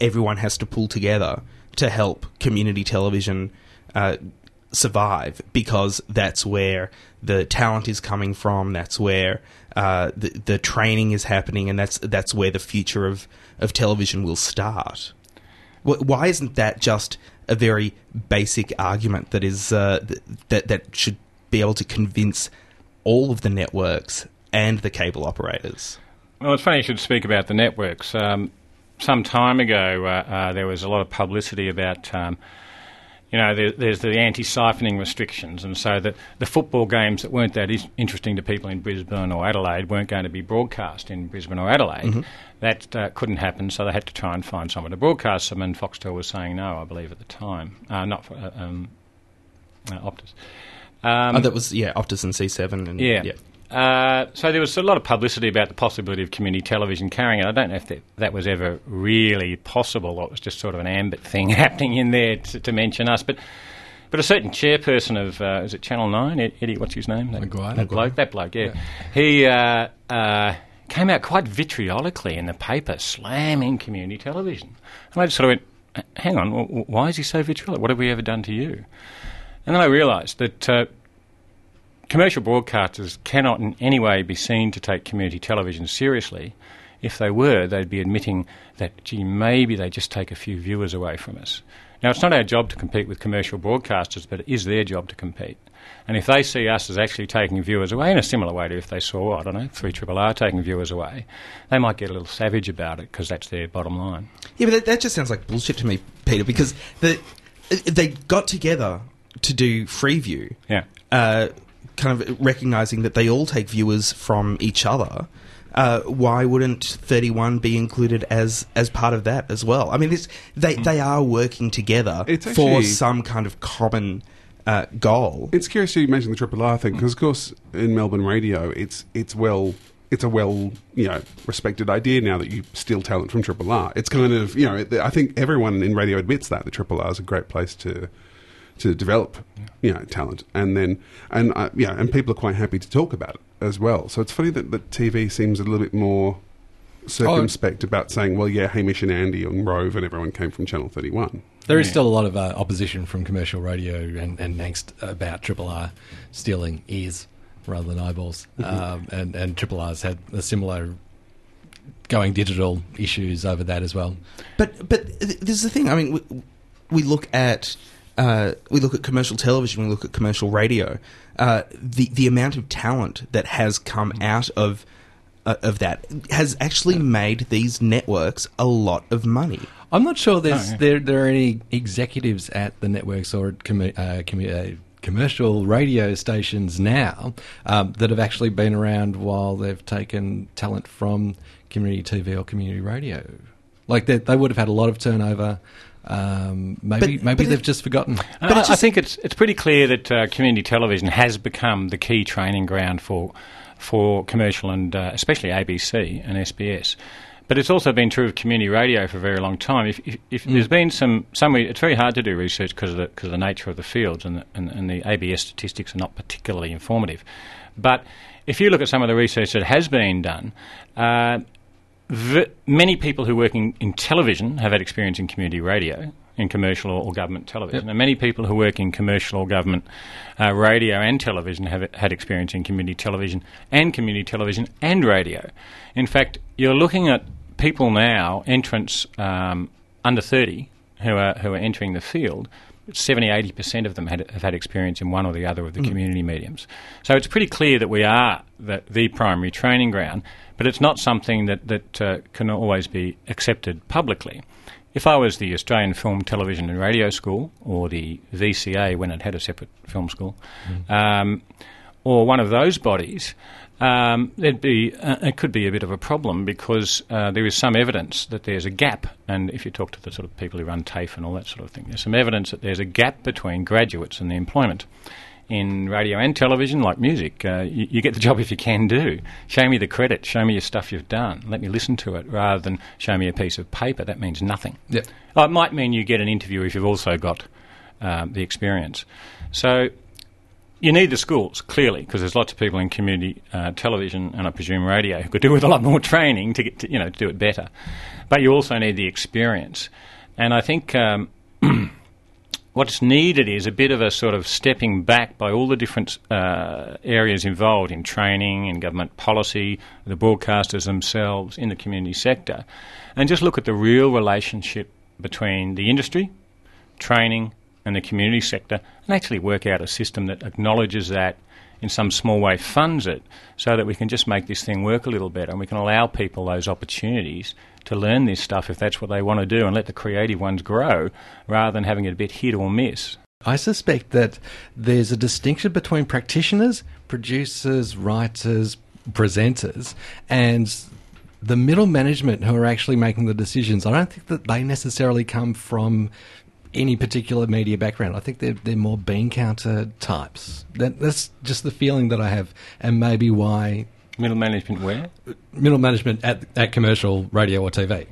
everyone has to pull together to help community television survive, because that's where the talent is coming from, that's where the training is happening, and that's where the future of television will start. Why isn't that just a very basic argument that is that should be able to convince all of the networks and the cable operators? Well, it's funny you should speak about the networks. Some time ago, there was a lot of publicity about. There's the anti-siphoning restrictions, and so the football games that weren't that interesting to people in Brisbane or Adelaide weren't going to be broadcast in Brisbane or Adelaide. Mm-hmm. That couldn't happen, so they had to try and find someone to broadcast them, and Foxtel was saying no, I believe, at the time. Not Optus. That was, Optus and C7. And, so there was a lot of publicity about the possibility of community television carrying it. I don't know if that was ever really possible, or it was just sort of an ambit thing happening in there to mention us. But a certain chairperson of, is it Channel 9? Eddie, what's his name? That bloke. He came out quite vitriolically in the paper, slamming community television. And I just sort of went, hang on, why is he so vitriolic? What have we ever done to you? And then I realised that... commercial broadcasters cannot in any way be seen to take community television seriously. If they were, they'd be admitting that, gee, maybe they just take a few viewers away from us. Now, it's not our job to compete with commercial broadcasters, but it is their job to compete. And if they see us as actually taking viewers away, in a similar way to if they saw, 3RRR taking viewers away, they might get a little savage about it because that's their bottom line. Yeah, but that just sounds like bullshit to me, Peter, because they got together to do Freeview. Yeah. Kind of recognising that they all take viewers from each other, why wouldn't 31 be included as part of that as well? I mean, they are working together for some kind of common goal. It's curious you mentioned the Triple R thing, because, of course, in Melbourne radio, it's a respected idea now that you steal talent from Triple R. It's kind of, I think everyone in radio admits that the Triple R is a great place to... to develop, you know, talent, and then and people are quite happy to talk about it as well. So it's funny that TV seems a little bit more circumspect about saying, well, yeah, Hamish and Andy and Rove and everyone came from Channel 31. There is still a lot of opposition from commercial radio and angst about Triple R stealing ears rather than eyeballs. And Triple R's had a similar going digital issues over that as well. But this is the thing. I mean, we look at commercial television, we look at commercial radio. The amount of talent that has come out of that has actually made these networks a lot of money. I'm not sure there are any executives at the networks or at commercial radio stations now that have actually been around while they've taken talent from community TV or community radio. Like they would have had a lot of turnover. Maybe they've just forgotten. I think it's pretty clear that community television has become the key training ground for commercial and especially ABC and SBS. But it's also been true of community radio for a very long time. If there's been some it's very hard to do research because of the nature of the fields and the ABS statistics are not particularly informative. But if you look at some of the research that has been done, many people who work in television have had experience in community radio, in commercial or government television. Yep. And many people who work in commercial or government radio and television have had experience in community television and radio. In fact, you're looking at people now, entrants under 30 who are entering the field, 70-80% of them have had experience in one or the other of the community mediums. So it's pretty clear that we are the primary training ground, but it's not something that can always be accepted publicly. If I was the Australian Film, Television and Radio School, or the VCA when it had a separate film school, or one of those bodies, it could be a bit of a problem because there is some evidence that there's a gap, and if you talk to the sort of people who run TAFE and all that sort of thing, there's some evidence that there's a gap between graduates and the employment. In radio and television, like music, you get the job if you can do. Show me the credit. Show me your stuff you've done. Let me listen to it rather than show me a piece of paper. That means nothing. Yep. Oh, it might mean you get an interview if you've also got the experience. So you need the schools, clearly, because there's lots of people in community television and I presume radio who could do with a lot more training to get to do it better. But you also need the experience. And I think... what's needed is a bit of a sort of stepping back by all the different areas involved in training, in government policy, the broadcasters themselves, in the community sector, and just look at the real relationship between the industry, training and the community sector, and actually work out a system that acknowledges that, in some small way funds it, so that we can just make this thing work a little better and we can allow people those opportunities to learn this stuff if that's what they want to do, and let the creative ones grow rather than having it a bit hit or miss. I suspect that there's a distinction between practitioners, producers, writers, presenters, and the middle management who are actually making the decisions. I don't think that they necessarily come from any particular media background. I think they're more bean counter types. That's just the feeling that I have, and maybe why... Middle management where? Middle management at commercial radio or TV.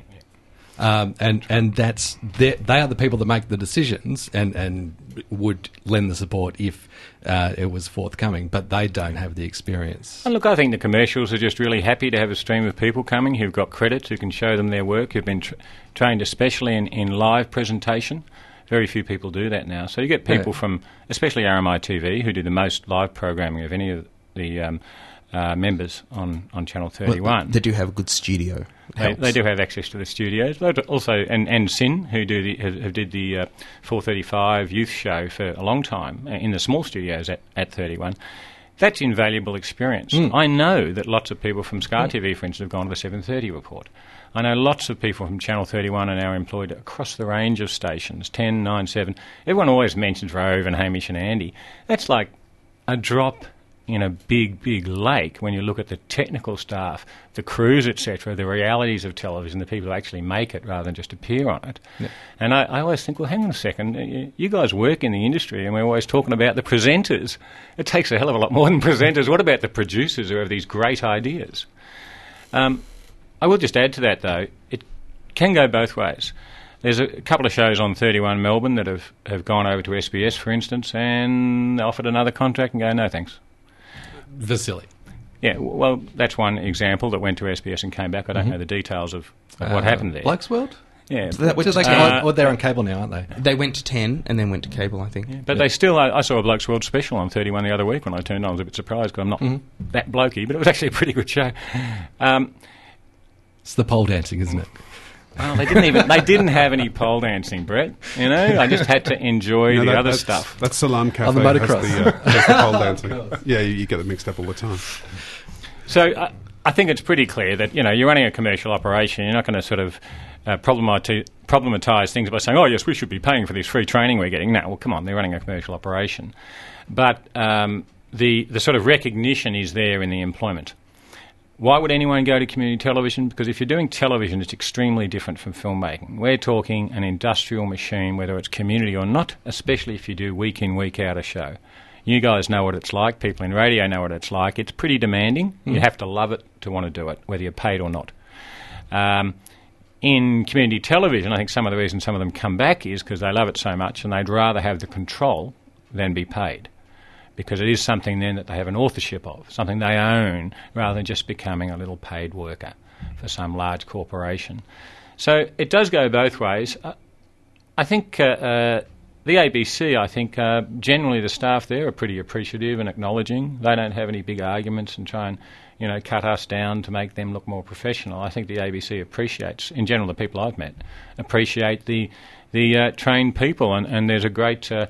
Yeah. And that's... They are the people that make the decisions and would lend the support if it was forthcoming, but they don't have the experience. And look, I think the commercials are just really happy to have a stream of people coming who've got credits, who can show them their work, who've been trained especially in live presentation. Very few people do that now. So you get people from, especially RMI TV, who do the most live programming of any of the members on Channel 31. Well, they do have a good studio. They do have access to the studios. Also, and Sin, who did the 435 youth show for a long time in the small studios at 31. That's invaluable experience. I know that lots of people from Sky TV, for instance, have gone to the 7:30 report. I know lots of people from Channel 31 are now employed across the range of stations, 10, 9, 7. Everyone always mentions Rove and Hamish and Andy. That's like a drop in a big, big lake when you look at the technical staff, the crews, etc., the realities of television, the people who actually make it rather than just appear on it. Yeah. And I always think, well, hang on a second, you guys work in the industry and we're always talking about the presenters. It takes a hell of a lot more than presenters. What about the producers who have these great ideas? I will just add to that, though, it can go both ways. There's a couple of shows on 31 Melbourne that have gone over to SBS, for instance, and offered another contract and go, no thanks. Vasily. Yeah, well, that's one example that went to SBS and came back. I don't know the details of what happened there. Blake's World? Yeah. So they're on cable now, aren't they? They went to 10 and then went to cable, I think. Yeah, but they still... I saw a Bloke's World special on 31 the other week when I turned on. I was a bit surprised because I'm not that blokey, but it was actually a pretty good show. It's the pole dancing, isn't it? Well, they didn't have any pole dancing, Brett. You know, I just had to enjoy other stuff. That's Salam Cafe. On the motocross. Has the pole dancing. Yeah, you get it mixed up all the time. So I think it's pretty clear that, you know, you're running a commercial operation. You're not going to sort of problematise things by saying, oh, yes, we should be paying for this free training we're getting. No, well, come on, they're running a commercial operation. But the sort of recognition is there in the employment. Why would anyone go to community television? Because if you're doing television, it's extremely different from filmmaking. We're talking an industrial machine, whether it's community or not, especially if you do week in, week out a show. You guys know what it's like. People in radio know what it's like. It's pretty demanding. You have to love it to want to do it, whether you're paid or not. In community television, I think some of the reasons some of them come back is because they love it so much and they'd rather have the control than be paid. Because it is something then that they have an authorship of, something they own, rather than just becoming a little paid worker for some large corporation. So it does go both ways. I think the ABC, generally the staff there are pretty appreciative and acknowledging. They don't have any big arguments and try and, you know, cut us down to make them look more professional. I think the ABC appreciates, in general, the people I've met, appreciate the trained people, and there's a great, you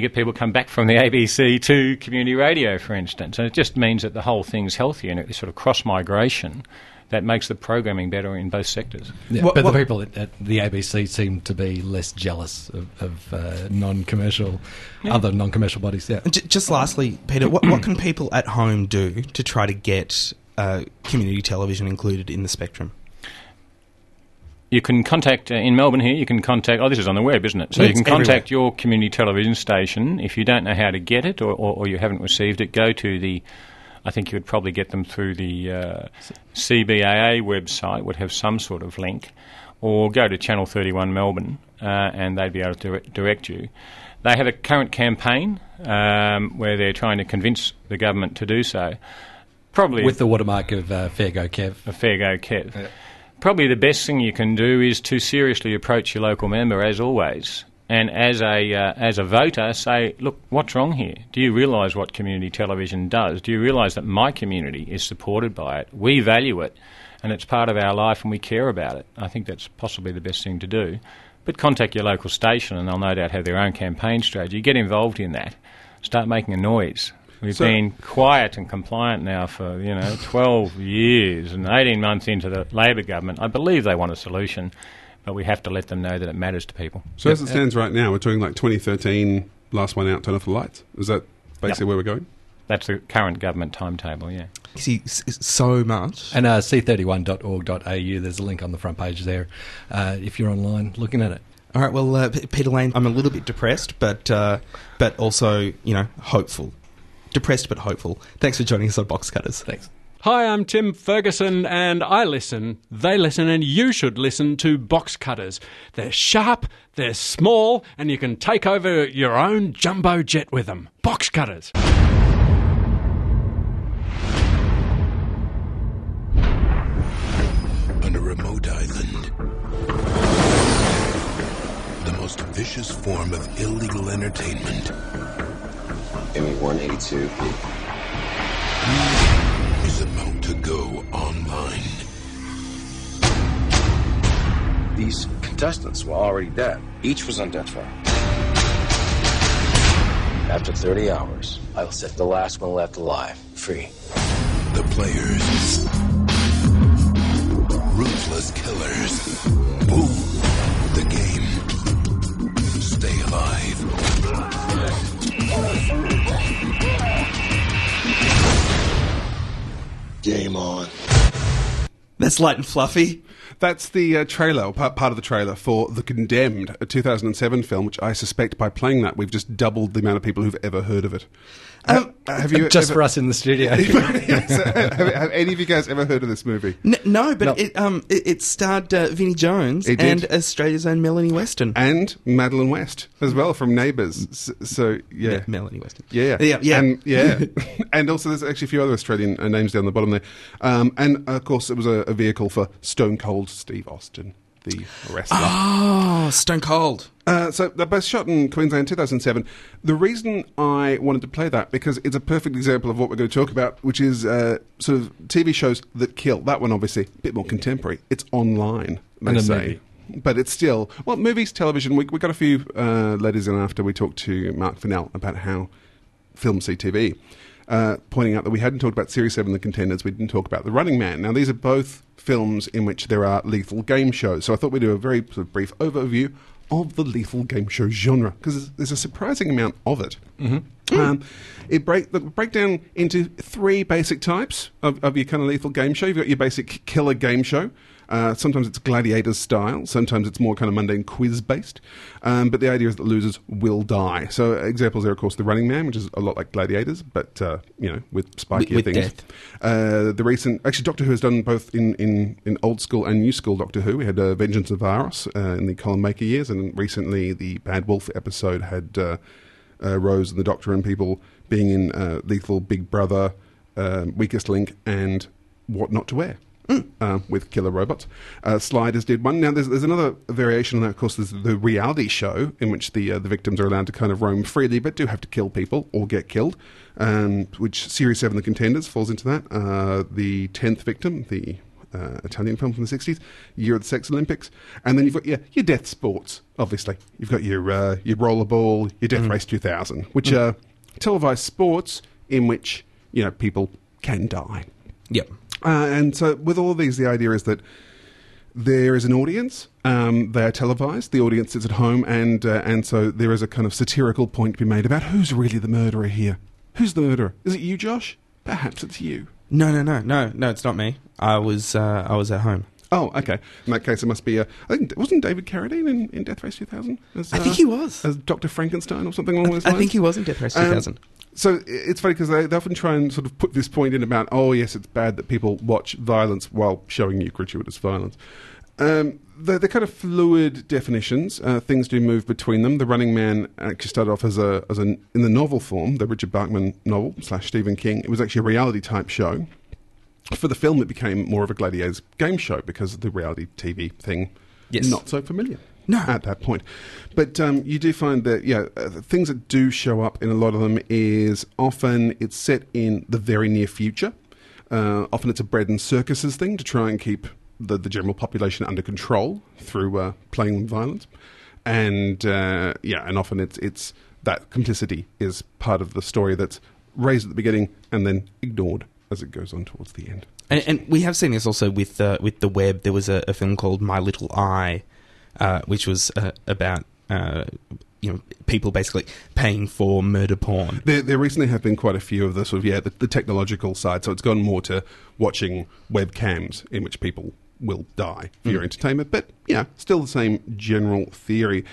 get people come back from the ABC to community radio, for instance, and it just means that the whole thing's healthy and it's sort of cross-migration that makes the programming better in both sectors. Yeah, but the people at the ABC seem to be less jealous of non-commercial, other non-commercial bodies. Yeah. Just lastly, Peter, what can people at home do to try to get community television included in the spectrum? You can contact, in Melbourne here, you can contact, oh, this is on the web, isn't it? So you can contact your community television station. If you don't know how to get it or you haven't received it, go to the, I think you would probably get them through the CBAA website, would have some sort of link, or go to Channel 31 Melbourne and they'd be able to direct you. They have a current campaign where they're trying to convince the government to do so. Probably with the watermark of Fair Go Kev. Fair Go Kev. Yeah. Probably the best thing you can do is to seriously approach your local member, as always, and as a voter, say, look, what's wrong here? Do you realise what community television does? Do you realise that my community is supported by it? We value it, and it's part of our life, and we care about it. I think that's possibly the best thing to do. But contact your local station, and they'll no doubt have their own campaign strategy. Get involved in that. Start making a noise. We've been quiet and compliant now for, 12 years and 18 months into the Labor government. I believe they want a solution, but we have to let them know that it matters to people. So as it stands right now, we're talking like 2013, last one out, turn off the lights. Is that basically where we're going? That's the current government timetable, yeah. See, so much. And c31.org.au, there's a link on the front page there if you're online looking at it. All right, well, Peter Lane, I'm a little bit depressed, but also, hopeful. Depressed but hopeful. Thanks for joining us on Box Cutters. Thanks. Hi, I'm Tim Ferguson, and I listen, they listen, and you should listen to Box Cutters. They're sharp, they're small, and you can take over your own jumbo jet with them. Box Cutters. On a remote island, the most vicious form of illegal entertainment... Emmy 182 is about to go online. These contestants were already dead. Each was on death row. After 30 hours, I will set the last one left alive free. The players, ruthless killers. Woo! The game. Stay alive. Game on. That's light and fluffy. That's the trailer, part of the trailer for The Condemned, a 2007 film, which I suspect by playing that we've just doubled the amount of people who've ever heard of it. Have you just ever, for us in the studio? Have any of you guys ever heard of this movie? No, but it starred Vinnie Jones and Australia's own Melanie Weston and Madeline West as well from Neighbours. So yeah, Melanie Weston. Yeah. And also there's actually a few other Australian names down the bottom there. And of course it was a vehicle for Stone Cold Steve Austin, the wrestler. Oh, Stone Cold. So they're both shot in Queensland in 2007. The reason I wanted to play that, because it's a perfect example of what we're going to talk about, which is sort of TV shows that kill. That one, obviously, a bit more contemporary. It's online, they say. Movie. But it's still... Well, movies, television. We got a few letters in after we talked to Mark Fennell about how films see TV, pointing out that we hadn't talked about Series 7, The Contenders. We didn't talk about The Running Man. Now, these are both films in which there are lethal game shows. So I thought we'd do a very sort of brief overview of the lethal game show genre, because there's a surprising amount of it. Mm-hmm. It break down into three basic types of your kind of lethal game show. You've got your basic killer game show. Sometimes it's gladiator style. Sometimes it's more kind of mundane quiz-based. But the idea is that losers will die. So examples are, of course, The Running Man, which is a lot like Gladiators, but, with spikier with things. Death. The recent... Actually, Doctor Who has done both in old school and new school Doctor Who. We had Vengeance of Varos in the Colin Baker years, and recently the Bad Wolf episode had Rose and the Doctor and people being in Lethal, Big Brother, Weakest Link, and What Not to Wear. With killer robots. Sliders did one. Now, there's another variation on that. Of course, there's the reality show in which the victims are allowed to kind of roam freely but do have to kill people or get killed, which Series 7, The Contenders, falls into that. The 10th Victim, the Italian film from the 60s, Year of the Sex Olympics. And then you've got your death sports, obviously. You've got your rollerball, your Death Race 2000, which are televised sports in which, people can die. Yep. And so with all these, the idea is that there is an audience, they are televised, the audience sits at home, and so there is a kind of satirical point to be made about who's really the murderer here. Who's the murderer? Is it you, Josh? Perhaps it's you. No, it's not me. I was at home. Oh, okay. In that case, it must be... I think wasn't David Carradine in Death Race 2000? I think he was. As Dr. Frankenstein or something along those lines? I think he was in Death Race 2000. So it's funny because they often try and sort of put this point in about, oh, yes, it's bad that people watch violence while showing you gratuitous violence. They're kind of fluid definitions. Things do move between them. The Running Man actually started off as an in the novel form, the Richard Bachman novel / Stephen King. It was actually a reality-type show. For the film, it became more of a gladiators game show because of the reality TV thing. Yes. Not so familiar. No. At that point. But you do find that, things that do show up in a lot of them is often it's set in the very near future. Often it's a bread and circuses thing to try and keep the general population under control through playing with violence. And, and often it's that complicity is part of the story that's raised at the beginning and then ignored as it goes on towards the end. And we have seen this also with the web. There was a film called My Little Eye, which was about people basically paying for murder porn. There recently have been quite a few of the sort of the technological side. So it's gone more to watching webcams in which people will die for your entertainment. But still the same general theory.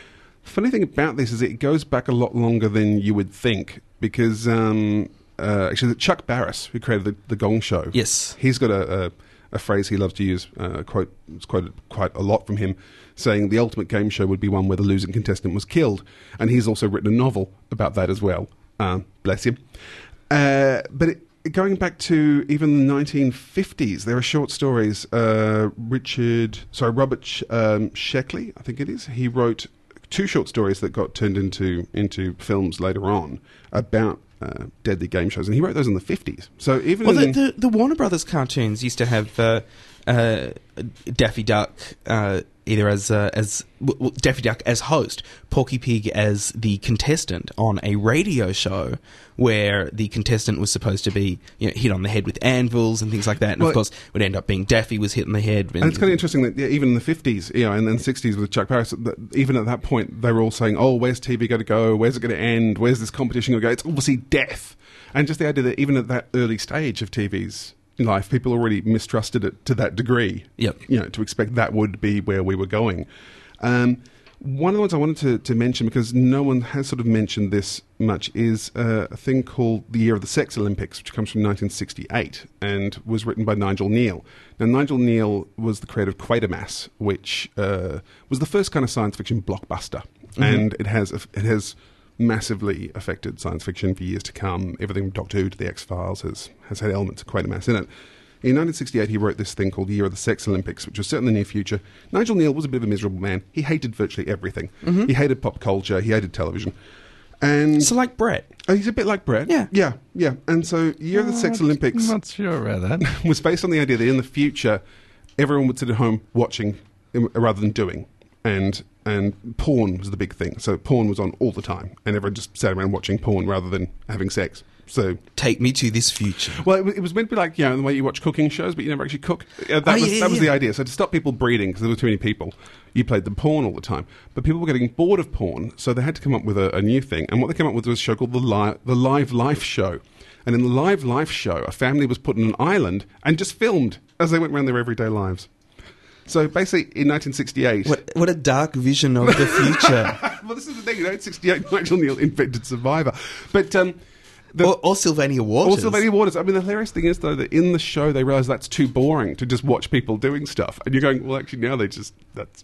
Funny thing about this is it goes back a lot longer than you would think because actually Chuck Barris, who created the Gong Show, yes, he's got a phrase he loves to use. Quote, it's quoted quite a lot from him, saying the ultimate game show would be one where the losing contestant was killed. And he's also written a novel about that as well. Bless him. But going back to even the 1950s, there are short stories. Robert Sheckley, I think it is. He wrote two short stories that got turned into films later on about deadly game shows, and he wrote those in the 50s. So even the Warner Brothers cartoons used to have Daffy Duck either as Daffy Duck as host, Porky Pig as the contestant on a radio show where the contestant was supposed to be hit on the head with anvils and things like that, and of course would end up being Daffy was hit on the head. And it's kind of interesting that even in the 50s, and then 60s with Chuck Barris, even at that point they were all saying, oh, where's TV going to go? Where's it going to end? Where's this competition going to go? It's obviously death. And just the idea that even at that early stage of TV's life, people already mistrusted it to that degree. Yep. To expect that would be where we were going. One of the ones I wanted to mention, because no one has sort of mentioned this much, is a thing called The Year of the Sex Olympics, which comes from 1968 and was written by Nigel Neal. Now, Nigel Neal was the creator of Quatermass, which was the first kind of science fiction blockbuster. Mm-hmm. And it has massively affected science fiction for years to come. Everything from Doctor Who to The X-Files has had elements of Quatermass in it. In 1968, he wrote this thing called The Year of the Sex Olympics, which was set in the near future. Nigel Neal was a bit of a miserable man. He hated virtually everything. Mm-hmm. He hated pop culture. He hated television. And so, like Brett. Oh, he's a bit like Brett. Yeah. Yeah, yeah. And so, Year of the Sex Olympics... I'm not sure about that. ...was based on the idea that in the future, everyone would sit at home watching rather than doing. And porn was the big thing. So, porn was on all the time. And everyone just sat around watching porn rather than having sex. So take me to this future. Well, it was meant to be like, you know, the way you watch cooking shows, but you never actually cook. That was the idea. So to stop people breeding, because there were too many people, you played the porn all the time. But people were getting bored of porn, so they had to come up with a new thing. And what they came up with was a show called the Live Life Show. And in the Live Life Show, a family was put on an island and just filmed as they went around their everyday lives. So basically, in 1968... What a dark vision of the future. Well, this is the thing. In 1968, Nigel Neal invented Survivor. But... Or Sylvania Waters. Or Sylvania Waters. I mean, the hilarious thing is, though, that in the show they realise that's too boring to just watch people doing stuff. And you're going, well, actually, now they just... That's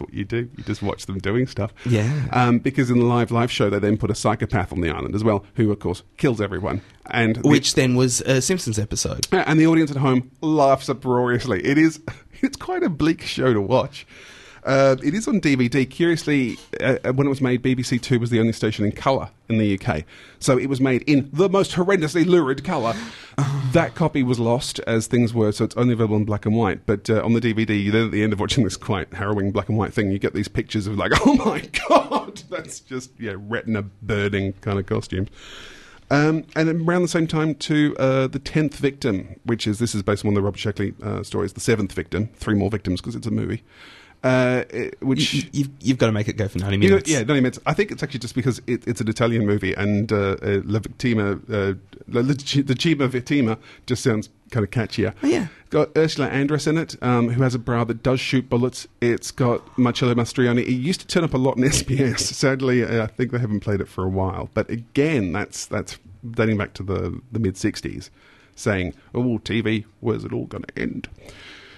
what you do. You just watch them doing stuff. Yeah. Because in the live show, they then put a psychopath on the island as well, who, of course, kills everyone. And which then was a Simpsons episode. And the audience at home laughs uproariously. It's quite a bleak show to watch. It is on DVD. Curiously, when it was made, BBC Two was the only station in colour in the UK. So it was made in the most horrendously lurid colour. That copy was lost, as things were, so it's only available in black and white. But on the DVD, you then at the end of watching this quite harrowing black and white thing, you get these pictures of like, oh my God, that's just retina-burning kind of costumes. And around the same time, too, The 10th Victim, this is based on one of the Robert Sheckley stories, The 7th Victim, 3 more victims because it's a movie. Which you've got to make it go for 90 minutes. 90 minutes. I think it's actually just because it's an Italian movie, and La Vittima just sounds kind of catchier. Oh, yeah. It's got Ursula Andress in it, who has a brow that does shoot bullets. It's got Marcello Mastroianni. It used to turn up a lot in SBS. Sadly, I think they haven't played it for a while. But again, that's dating back to the mid '60s, saying, "Oh, TV, where's it all going to end?"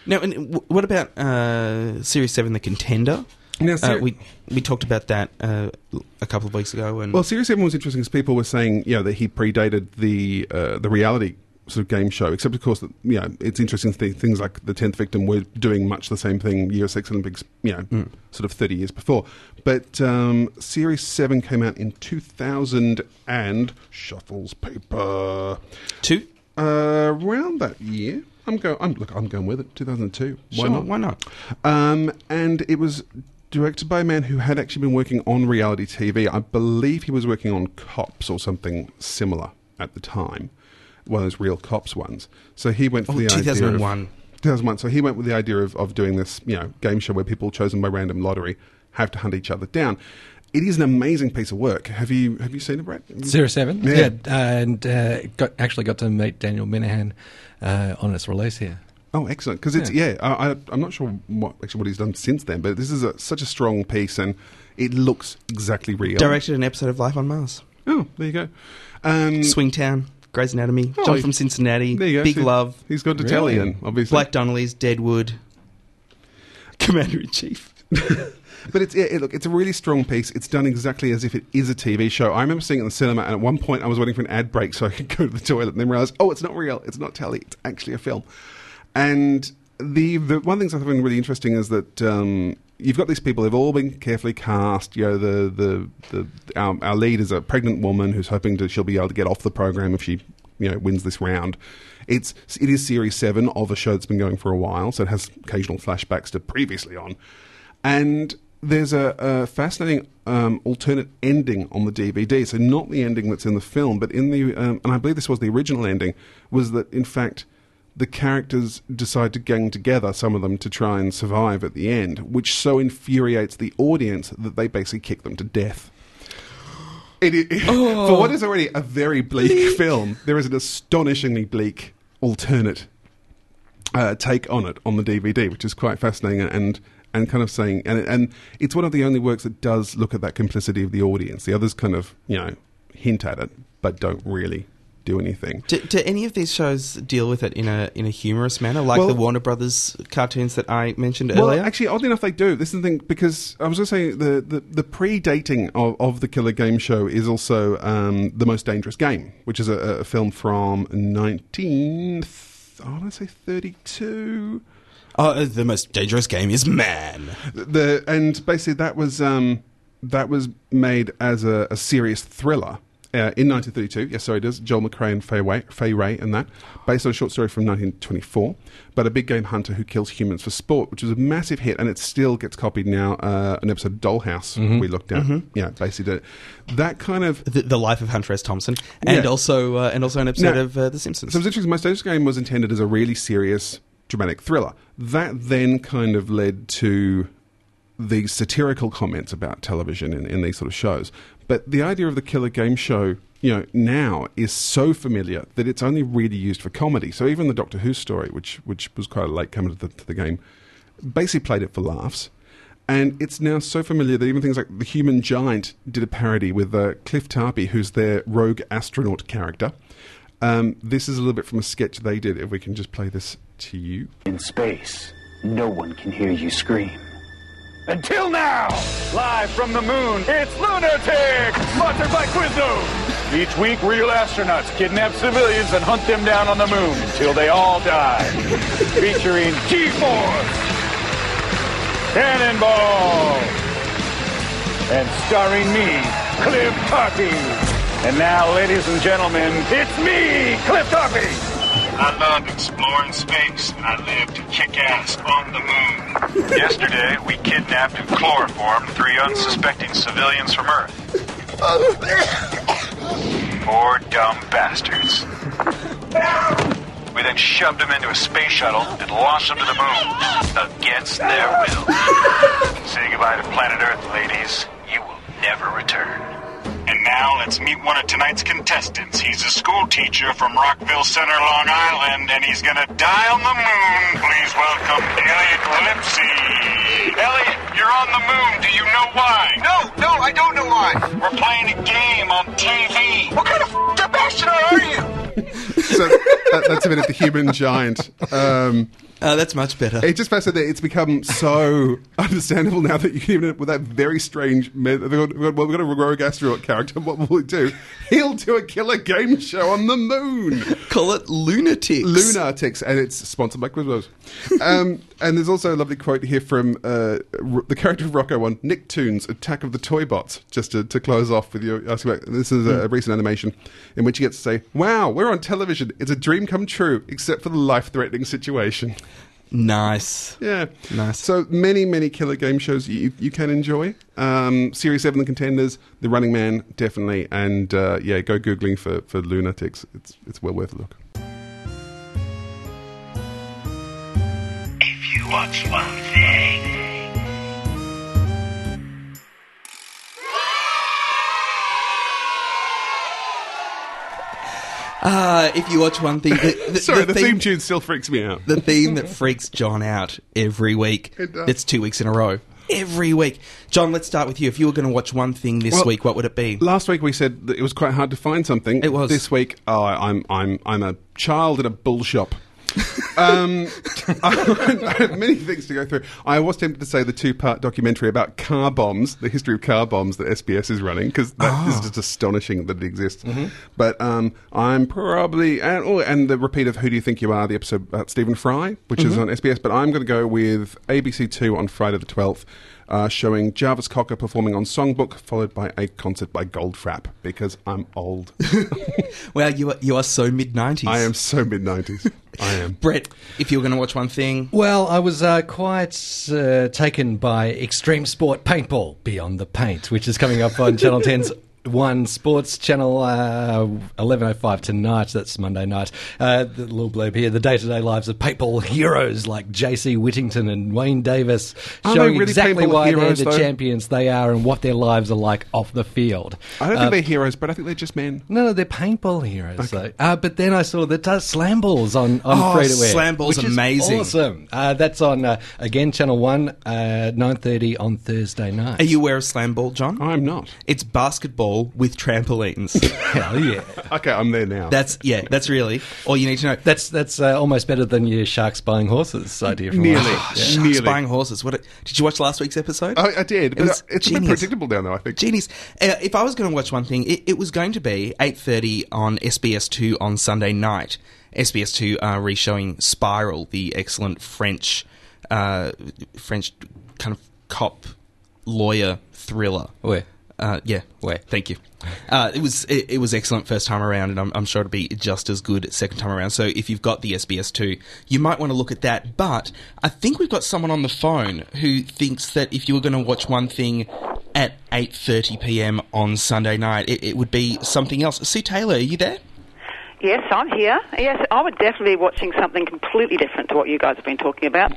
Now, and what about Series 7, The Contender? Now, we talked about that a couple of weeks ago. And Series 7 was interesting because people were saying, that he predated the reality sort of game show. Except, of course, that it's interesting things like The 10th Victim were doing much the same thing, Year of Sex Olympics, sort of 30 years before. But Series 7 came out in 2000 and Shuffles Paper 2 around that year. I'm going with it. 2002. Why not? And it was directed by a man who had actually been working on reality TV. I believe he was working on Cops or something similar at the time, one of those Real Cops ones. So he went for the idea. 2001. So he went with the idea of doing this, game show where people chosen by random lottery have to hunt each other down. It is an amazing piece of work. Have you seen it, Brett? 07? Yeah. And got to meet Daniel Minahan on its release here. Oh, excellent. Because I'm not sure what he's done since then, but this is such a strong piece and it looks exactly real. Directed an episode of Life on Mars. Oh, there you go. Swingtown, Grey's Anatomy, John from Cincinnati, there you go. Big Love. He's got Italian, obviously. Black Donnelly's, Deadwood, Commander-in-Chief. But it's a really strong piece. It's done exactly as if it is a TV show. I remember seeing it in the cinema, and at one point I was waiting for an ad break so I could go to the toilet, and then realised, it's not real, it's not telly, it's actually a film. And the one of the things I find really interesting is that you've got these people, they've all been carefully cast. Our lead is a pregnant woman who's hoping she'll be able to get off the program if she wins this round. It is Series 7 of a show that's been going for a while, so it has occasional flashbacks to previously on. And there's a fascinating alternate ending on the DVD. So not the ending that's in the film, but in the... and I believe this was the original ending, was that, in fact, the characters decide to gang together, some of them, to try and survive at the end, which so infuriates the audience that they basically kick them to death. For what is already a very bleak film, there is an astonishingly bleak alternate take on it on the DVD, which is quite fascinating and and kind of saying, and it's one of the only works that does look at that complicity of the audience. The others kind of, you know, hint at it, but don't really do anything. Do any of these shows deal with it in a humorous manner, like the Warner Brothers cartoons that I mentioned earlier? Well, actually, oddly enough, they do. This is the thing, because I was going to say the predating of the Killer Game Show is also The Most Dangerous Game, which is a film from 1932. The most dangerous game is man. And basically that was made as a serious thriller. In 1932, yes, sorry, it is, Joel McRae and Fay Wray and that, based on a short story from 1924, but a big game hunter who kills humans for sport, which was a massive hit, and it still gets copied now, an episode of Dollhouse we looked at. Mm-hmm. Yeah, basically did it. That kind of... The Life of Hunter S. Thompson, and also an episode of The Simpsons. So it was interesting, Most Dangerous Game was intended as a really serious, dramatic thriller. That then kind of led to the satirical comments about television in these sort of shows. But the idea of the Killer Game Show, you know, now is so familiar that it's only really used for comedy. So even the Doctor Who story, which was quite a late comer to the game, basically played it for laughs. And it's now so familiar that even things like The Human Giant did a parody with Cliff Tarpey, who's their rogue astronaut character. This is a little bit from a sketch they did, if we can just play this to you. In space, no one can hear you scream. Until now, live from the moon, it's Lunatic, sponsored by Quizzo. Each week, real astronauts kidnap civilians and hunt them down on the moon until they all die. Featuring G-Force, Cannonball, and starring me, Cliff Tarpey. And now, ladies and gentlemen, it's me, Cliff Tarpey. I love exploring space, and I live to kick ass on the moon. Yesterday, we kidnapped and chloroformed 3 unsuspecting civilians from Earth. Poor dumb bastards. We then shoved them into a space shuttle and launched them to the moon, against their will. Say goodbye to planet Earth, ladies. You will never return. And now let's meet one of tonight's contestants. He's a school teacher from Rockville Center, Long Island, and he's gonna die on the moon. Please welcome Elliot Gillespie. Elliot, you're on the moon. Do you know why? No, I don't know why. We're playing a game on TV. What kind of f***ing astronaut are you? So that's a bit of The Human Giant. That's much better. It just fascinating. It's become so understandable now that you can even with that very strange. We've got a rogue astronaut character. What will it do? He'll do a killer game show on the moon. Call it Lunatics, and it's sponsored by Quiznos. And there's also a lovely quote here from the character of Rocco on Nicktoons: Attack of the Toy Bots. Just to close off with you asking about this is a recent animation in which you get to say, "Wow, we're on television. It's a dream come true, except for the life-threatening situation." Nice. Yeah. Nice. So many killer game shows you can enjoy. Series 7, The Contenders, The Running Man, definitely. And go Googling for Lunatics. It's well worth a look. If you watch one thing... if you watch one thing... The theme tune still freaks me out. The theme that freaks John out every week. It's 2 weeks in a row. Every week. John, let's start with you. If you were going to watch one thing this week, what would it be? Last week we said that it was quite hard to find something. It was. This week, I'm a child in a bull shop. I have many things to go through. I was tempted to say the 2-part documentary about car bombs, the history of car bombs that SBS is running, because that is just astonishing that it exists. Mm-hmm. But I'm probably... And the repeat of Who Do You Think You Are, the episode about Stephen Fry, which is on SBS, but I'm going to go with ABC Two on Friday the 12th, showing Jarvis Cocker performing on Songbook, followed by a concert by Goldfrapp, because I'm old. Well, you are so mid-90s. I am so mid-90s. I am. Brett, if you were going to watch one thing... Well, I was quite taken by Extreme Sport Paintball Beyond the Paint, which is coming up on Channel 10's One Sports Channel 11:05 tonight. That's Monday night. The little blurb here: the day-to-day lives of people heroes like J.C. Whittington and Wayne Davis, showing really exactly why heroes, they're the champions they are and what their lives are like off the field. I don't think they're heroes, but I think they're just men. No, they're paintball heroes. Okay. So. But then I saw the slam balls on free-to-air. Slam balls, amazing, awesome. That's on again Channel 1, 9:30 on Thursday night. Are you aware of slam ball, John? I'm not. It's basketball with trampolines. Hell yeah. Okay, I'm there now. That's really all you need to know. That's almost better than your sharks buying horses idea from nearly. Yeah. Sharks buying horses. Did you watch last week's episode? I did. It's genius. A bit predictable down there, I think. Genius. If I was going to watch one thing, it was going to be 8:30 on SBS 2 on Sunday night. SBS 2 are reshowing Spiral, the excellent French kind of cop lawyer thriller. Oh, yeah. Thank you. It was excellent first time around, and I'm sure it'll be just as good second time around. So if you've got the SBS2, you might want to look at that. But I think we've got someone on the phone who thinks that if you were going to watch one thing at 8:30 p.m. on Sunday night, it would be something else. Sue Taylor, are you there? Yes, I'm here. Yes, I would definitely be watching something completely different to what you guys have been talking about.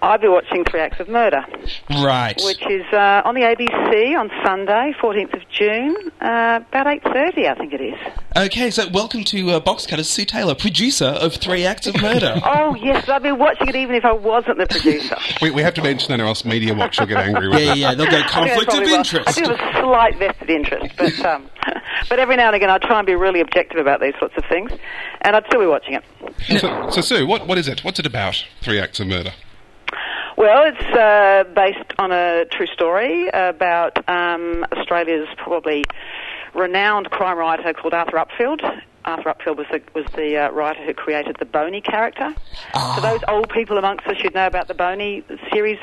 I'd be watching Three Acts of Murder. Right. Which is on the ABC on Sunday, 14th of June, about 8:30, I think it is. Okay, so welcome to Box Cutters, Sue Taylor, producer of Three Acts of Murder. Oh, yes, I'd be watching it even if I wasn't the producer. We have to mention that or else Media Watch will get angry with it. Yeah, they'll go conflict of interest. I do have a slight vested interest, but but every now and again I try and be really objective about these sorts of things, and I'd still be watching it. So Sue, what is it? What's it about, Three Acts of Murder? Well, it's based on a true story about Australia's probably renowned crime writer called Arthur Upfield. Arthur Upfield was the writer who created the Boney character. Oh. So those old people amongst us should know about the Boney series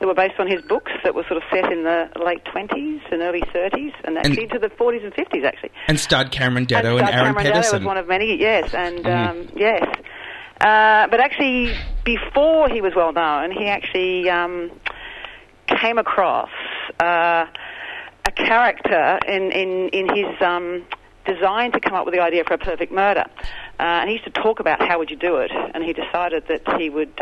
that were based on his books that were sort of set in the late 20s and early 30s and actually into the 40s and 50s, actually. And starred Cameron Daddo and Aaron Cameron Pedersen. Daddo was one of many, yes. And, yes. But actually, before he was well known, he actually came across a character in his design to come up with the idea for a perfect murder. And he used to talk about how would you do it, and he decided that he would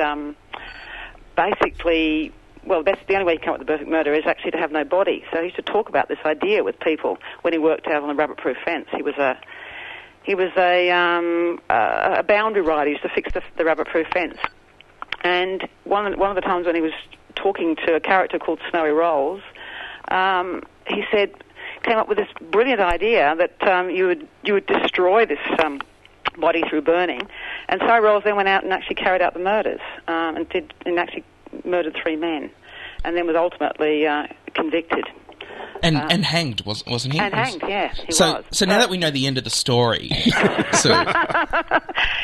basically... Well, that's the only way you come up with the perfect murder is actually to have no body. So he used to talk about this idea with people when he worked out on the rabbit-proof fence. He was a boundary rider. He used to fix the rabbit-proof fence. And one of the times when he was talking to a character called Snowy Rowles, he said, came up with this brilliant idea that you would destroy this body through burning. And Snowy Rowles then went out and actually carried out the murders and actually murdered three men, and then was ultimately convicted. And hanged, wasn't he? And hanged, yeah. He was. So now that we know the end of the story... So.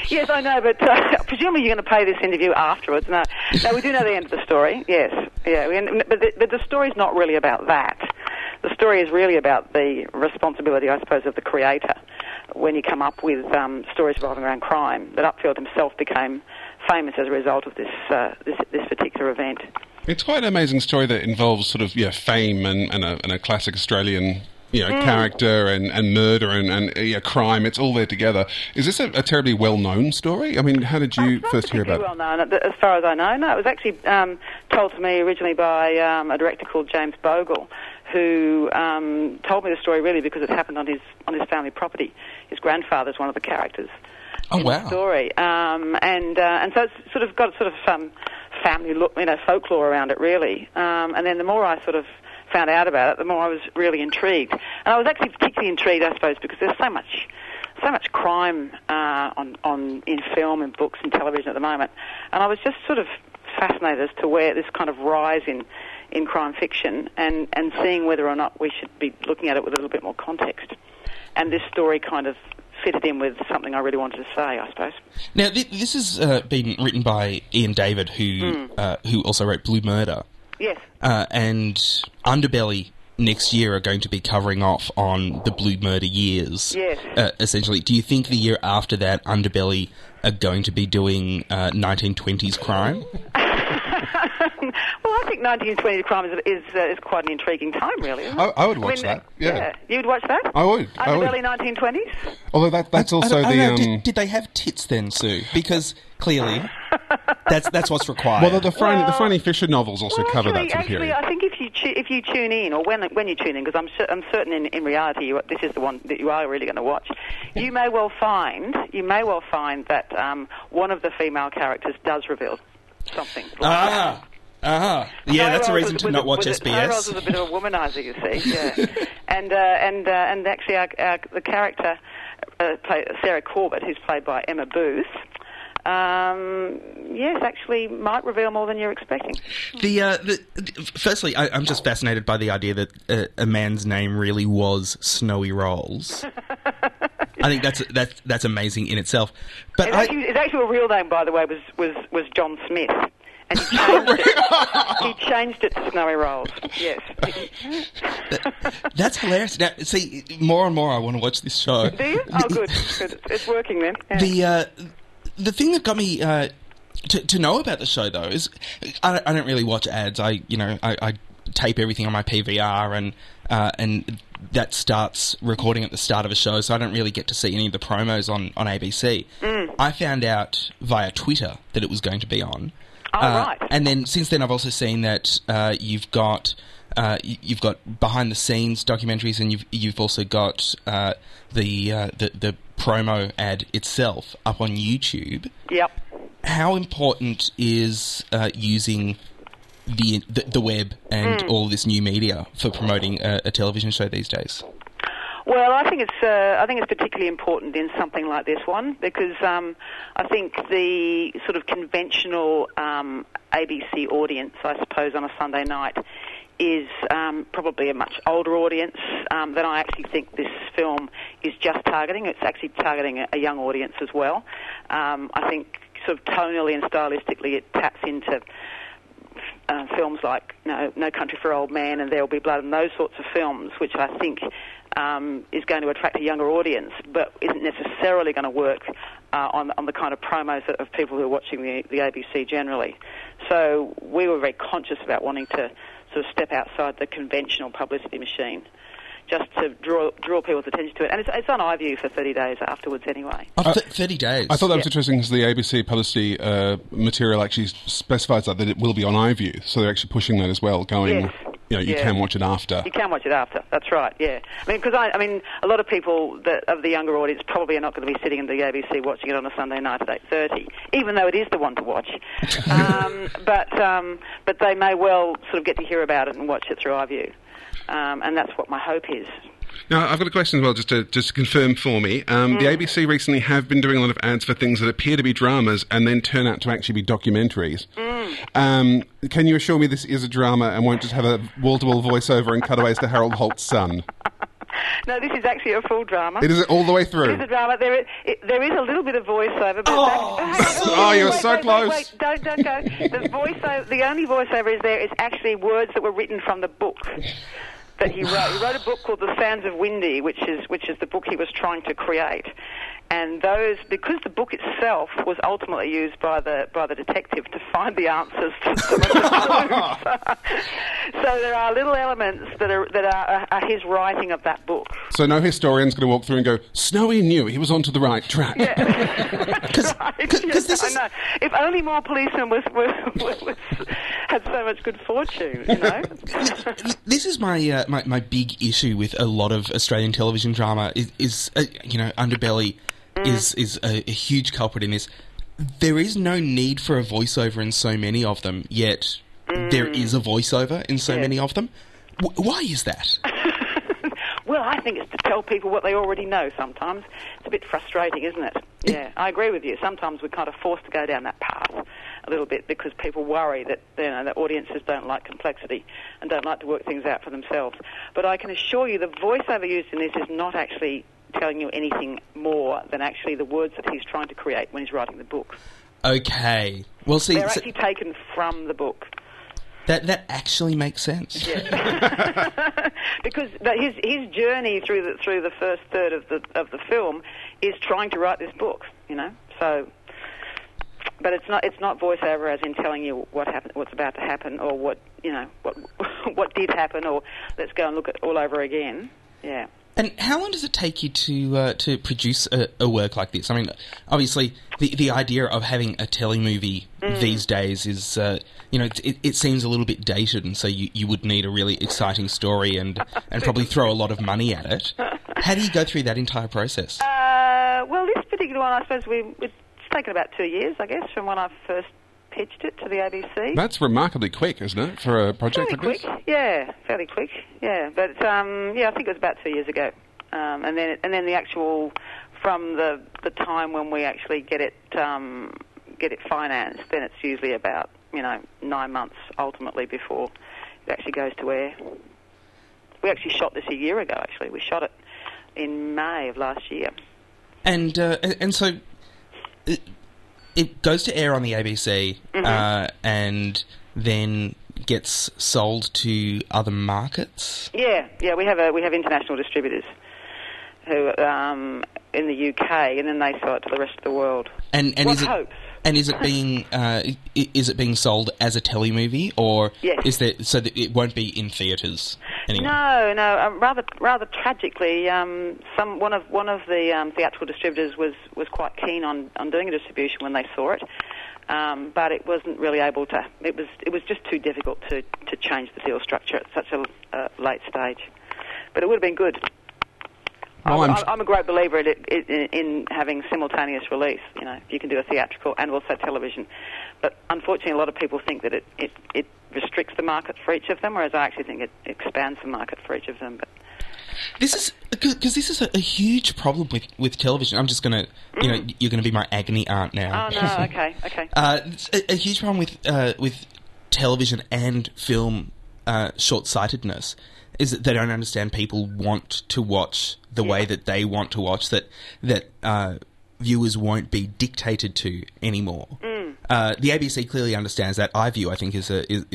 Yes, I know, but presumably you're going to play this interview afterwards. No, we do know the end of the story, yes. Yeah, but the story's not really about that. The story is really about the responsibility, I suppose, of the creator when you come up with stories revolving around crime, that Upfield himself became famous as a result of this particular event. It's quite an amazing story that involves sort of fame and a classic Australian character and murder and crime. It's all there together. Is this a terribly well known story? I mean, how did you first hear about it? Well known, as far as I know. No, it was actually told to me originally by a director called James Bogle, who told me the story really because it happened on his family property. His grandfather's one of the characters. Oh, wow. The story. And so it's sort of got some family look, folklore around it, really. And then the more I sort of found out about it, the more I was really intrigued. And I was actually particularly intrigued, I suppose, because there's so much crime in film and books and television at the moment. And I was just sort of fascinated as to where this kind of rise in crime fiction and seeing whether or not we should be looking at it with a little bit more context. And this story kind of fitted in with something I really wanted to say, I suppose. Now, this has been written by Ian David, who also wrote Blue Murder. Yes. And Underbelly next year are going to be covering off on the Blue Murder years. Yes. Essentially, do you think the year after that, Underbelly are going to be doing 1920s crime? Well, I think think 1920 crime is quite an intriguing time, really. Isn't it? I would watch that. Yeah. You would watch that? I would. Underbelly 1920s? Although that's also did they have tits then, Sue? Because clearly that's what's required. Well, the Franny Fisher novels also cover that sort of period. Actually, I think if you tune in, or when you tune in, because I'm certain in reality this is the one that you are really going to watch, you may well find that one of the female characters does reveal something. Like that. Yeah, that's a reason to not watch SBS. Rowles was a bit of a womanizer, you see. Yeah, and actually, the character Sarah Corbett, who's played by Emma Booth, yes, actually, might reveal more than you're expecting. Firstly, I'm just fascinated by the idea that a man's name really was Snowy Rowles. I think that's amazing in itself. But his actual real name, by the way, was John Smith. And he changed it. He changed it to Snowy Rowles. Yes. That's hilarious. Now, see, more and more I want to watch this show. Do you? Oh, good. It's working then. Yeah. The thing that got me to know about the show, though, is I don't really watch ads. I tape everything on my PVR and that starts recording at the start of a show, so I don't really get to see any of the promos on ABC. I found out via Twitter that it was going to be on. Right. And then since then, I've also seen that you've got behind the scenes documentaries, and you've also got the promo ad itself up on YouTube. Yep. How important is using the web and all this new media for promoting a television show these days? Well, I think it's particularly important in something like this one because I think the sort of conventional ABC audience, I suppose, on a Sunday night is probably a much older audience than I actually think this film is just targeting. It's actually targeting a young audience as well. I think sort of tonally and stylistically it taps into films like No Country for Old Men and There Will Be Blood and those sorts of films, which I think is going to attract a younger audience, but isn't necessarily going to work on the kind of promos of people who are watching the ABC generally. So we were very conscious about wanting to sort of step outside the conventional publicity machine, just to draw people's attention to it. And it's on iView for 30 days afterwards anyway. 30 days? I thought that was interesting because the ABC publicity material actually specifies that it will be on iView, so they're actually pushing that as well, going... Yes. You can watch it after. You can watch it after. That's right. Yeah, I mean, because a lot of people of the younger audience probably are not going to be sitting in the ABC watching it on a Sunday night at 8:30, even though it is the one to watch. But they may well sort of get to hear about it and watch it through iView, and that's what my hope is. Now, I've got a question as well, just to confirm for me. The ABC recently have been doing a lot of ads for things that appear to be dramas and then turn out to actually be documentaries. Can you assure me this is a drama and won't just have a wall-to-wall voiceover and cutaways to Harold Holt's son? No, this is actually a full drama. It is all the way through. It is a drama. There is a little bit of voiceover. But close. Wait, don't go. The only voiceover is there is actually words that were written from the book. That he wrote. He wrote a book called The Sands of Windy, which is the book he was trying to create. And because the book itself was ultimately used by the detective to find the answers to some of the clues. So there are little elements that are his writing of that book. So no historian's going to walk through and go, Snowy knew he was onto the right track. Yeah. I know. If only more policemen had so much good fortune, you know. This is my big issue with a lot of Australian television drama is Underbelly is a huge culprit in this. There is no need for a voiceover in so many of them, yet there is a voiceover in so many of them. Why is that? Well, I think it's to tell people what they already know sometimes. It's a bit frustrating, isn't it? Yeah, I agree with you. Sometimes we're kind of forced to go down that path a little bit because people worry that, that audiences don't like complexity and don't like to work things out for themselves. But I can assure you the voiceover used in this is not actually telling you anything more than actually the words that he's trying to create when he's writing the book. Okay. Well, see, they're actually taken from the book. That actually makes sense. Yeah. Because his journey through the first third of the film is trying to write this book, you know. So But it's not voiceover as in telling you what happened, what's about to happen, or what did happen, or let's go and look at all over again. Yeah. And how long does it take you to produce a work like this? I mean, obviously, the idea of having a telemovie these days is, it seems a little bit dated, and so you would need a really exciting story and probably throw a lot of money at it. How do you go through that entire process? Well, this particular one, I suppose, it's taken about 2 years, I guess, from when I first pitched it to the ABC. That's remarkably quick, isn't it, for a project like this? Fairly quick. Yeah, but I think it was about 2 years ago, and then the actual from the time when we actually get it financed, then it's usually about 9 months ultimately before it actually goes to air. We actually shot this a year ago. Actually, we shot it in May of last year. And so. It goes to air on the ABC and then gets sold to other markets? Yeah, we have international distributors who in the UK, and then they sell it to the rest of the world. And is it being sold as a telemovie, or yes. Is there, so that it won't be in theatres anymore? No. Rather tragically, one of the theatrical distributors was quite keen on doing a distribution when they saw it, but it wasn't really able to. It was just too difficult to change the deal structure at such a late stage. But it would have been good. I'm a great believer in having simultaneous release. You can do a theatrical and also television, but unfortunately, a lot of people think that it restricts the market for each of them, whereas I actually think it expands the market for each of them. But this is a huge problem with television. I'm just going to, you're going to be my agony aunt now. Oh no, okay. A huge problem with television and film short-sightedness is that they don't understand people want to watch the way that they want to watch, that viewers won't be dictated to anymore. The ABC clearly understands that. iView, I think, is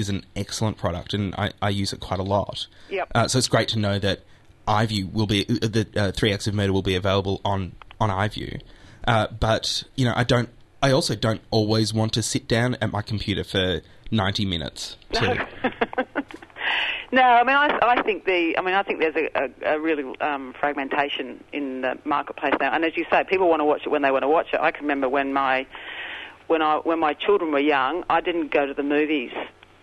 an excellent product, and I use it quite a lot. Yep. So it's great to know that iView will be... the 3 Acts of Murder will be available on iView. But, I also don't always want to sit down at my computer for 90 minutes to... No, I mean, I think there's a really fragmentation in the marketplace now, and as you say, people want to watch it when they want to watch it. I can remember when my children were young, I didn't go to the movies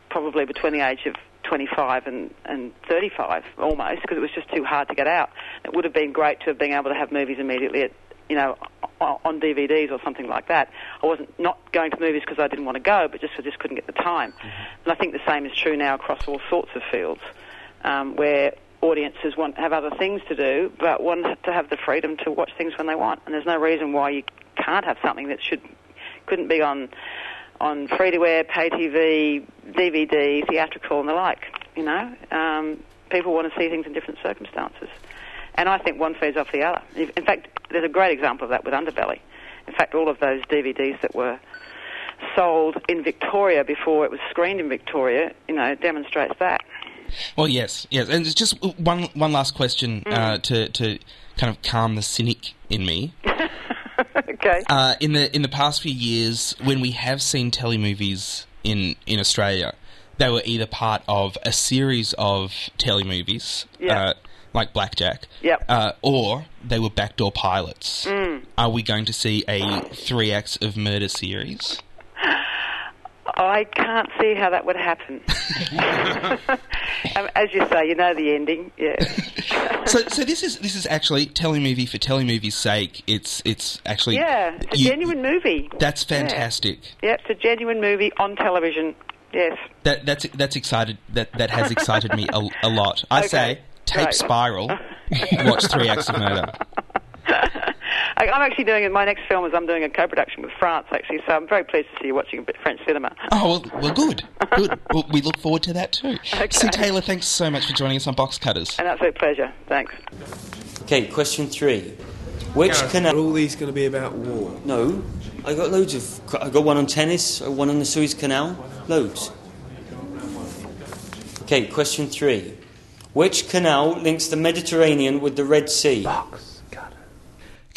probably between the age of 25 and 35 almost, because it was just too hard to get out. It would have been great to have been able to have movies immediately at on DVDs or something like that. I wasn't not going to movies because I didn't want to go, but I just couldn't get the time. And I think the same is true now across all sorts of fields, where audiences have other things to do, but want to have the freedom to watch things when they want. And there's no reason why you can't have something that couldn't be on free-to-air, pay TV, DVD, theatrical, and the like. People want to see things in different circumstances. And I think one feeds off the other. In fact, there's a great example of that with Underbelly. In fact, all of those DVDs that were sold in Victoria before it was screened in Victoria, demonstrates that. Well, yes. And it's just one last question to kind of calm the cynic in me. Okay. In the past few years, when we have seen telemovies in Australia, they were either part of a series of telemovies. Yeah. Like Blackjack, yep. Or they were backdoor pilots. Are we going to see a 3 Acts of Murder series? I can't see how that would happen. As you say, you know the ending. Yeah. So this is actually telemovie for telemovie's sake. It's actually it's a genuine movie. That's fantastic. Yeah, it's a genuine movie on television. Yes, that's excited. That has excited me a lot. I say. Tape right. Spiral, watch 3 Acts of Murder. I'm actually my next film is I'm doing a co-production with France, actually, so I'm very pleased to see you watching a bit of French cinema. Oh, well good. Well, we look forward to that too. Okay. Sue Taylor, thanks so much for joining us on Box Cutters. An absolute pleasure. Thanks. Okay, question 3. Which canal... Are all these going to be about war? No. I got loads of... I got one on tennis, one on the Suez Canal. Loads. Okay, question 3. Which canal links the Mediterranean with the Red Sea? Box Cutters.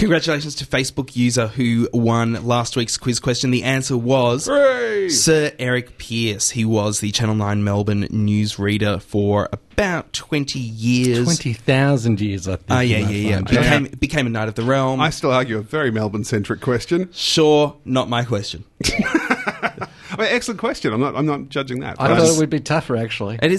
Congratulations to Facebook user who won last week's quiz question. The answer was Hooray! Sir Eric Pierce. He was the Channel 9 Melbourne newsreader for about 20 years. 20,000 years, I think. Yeah. Became a Knight of the Realm. I still argue a very Melbourne-centric question. Sure, not my question. I mean, excellent question. I'm not judging that. I thought it would be tougher, actually. It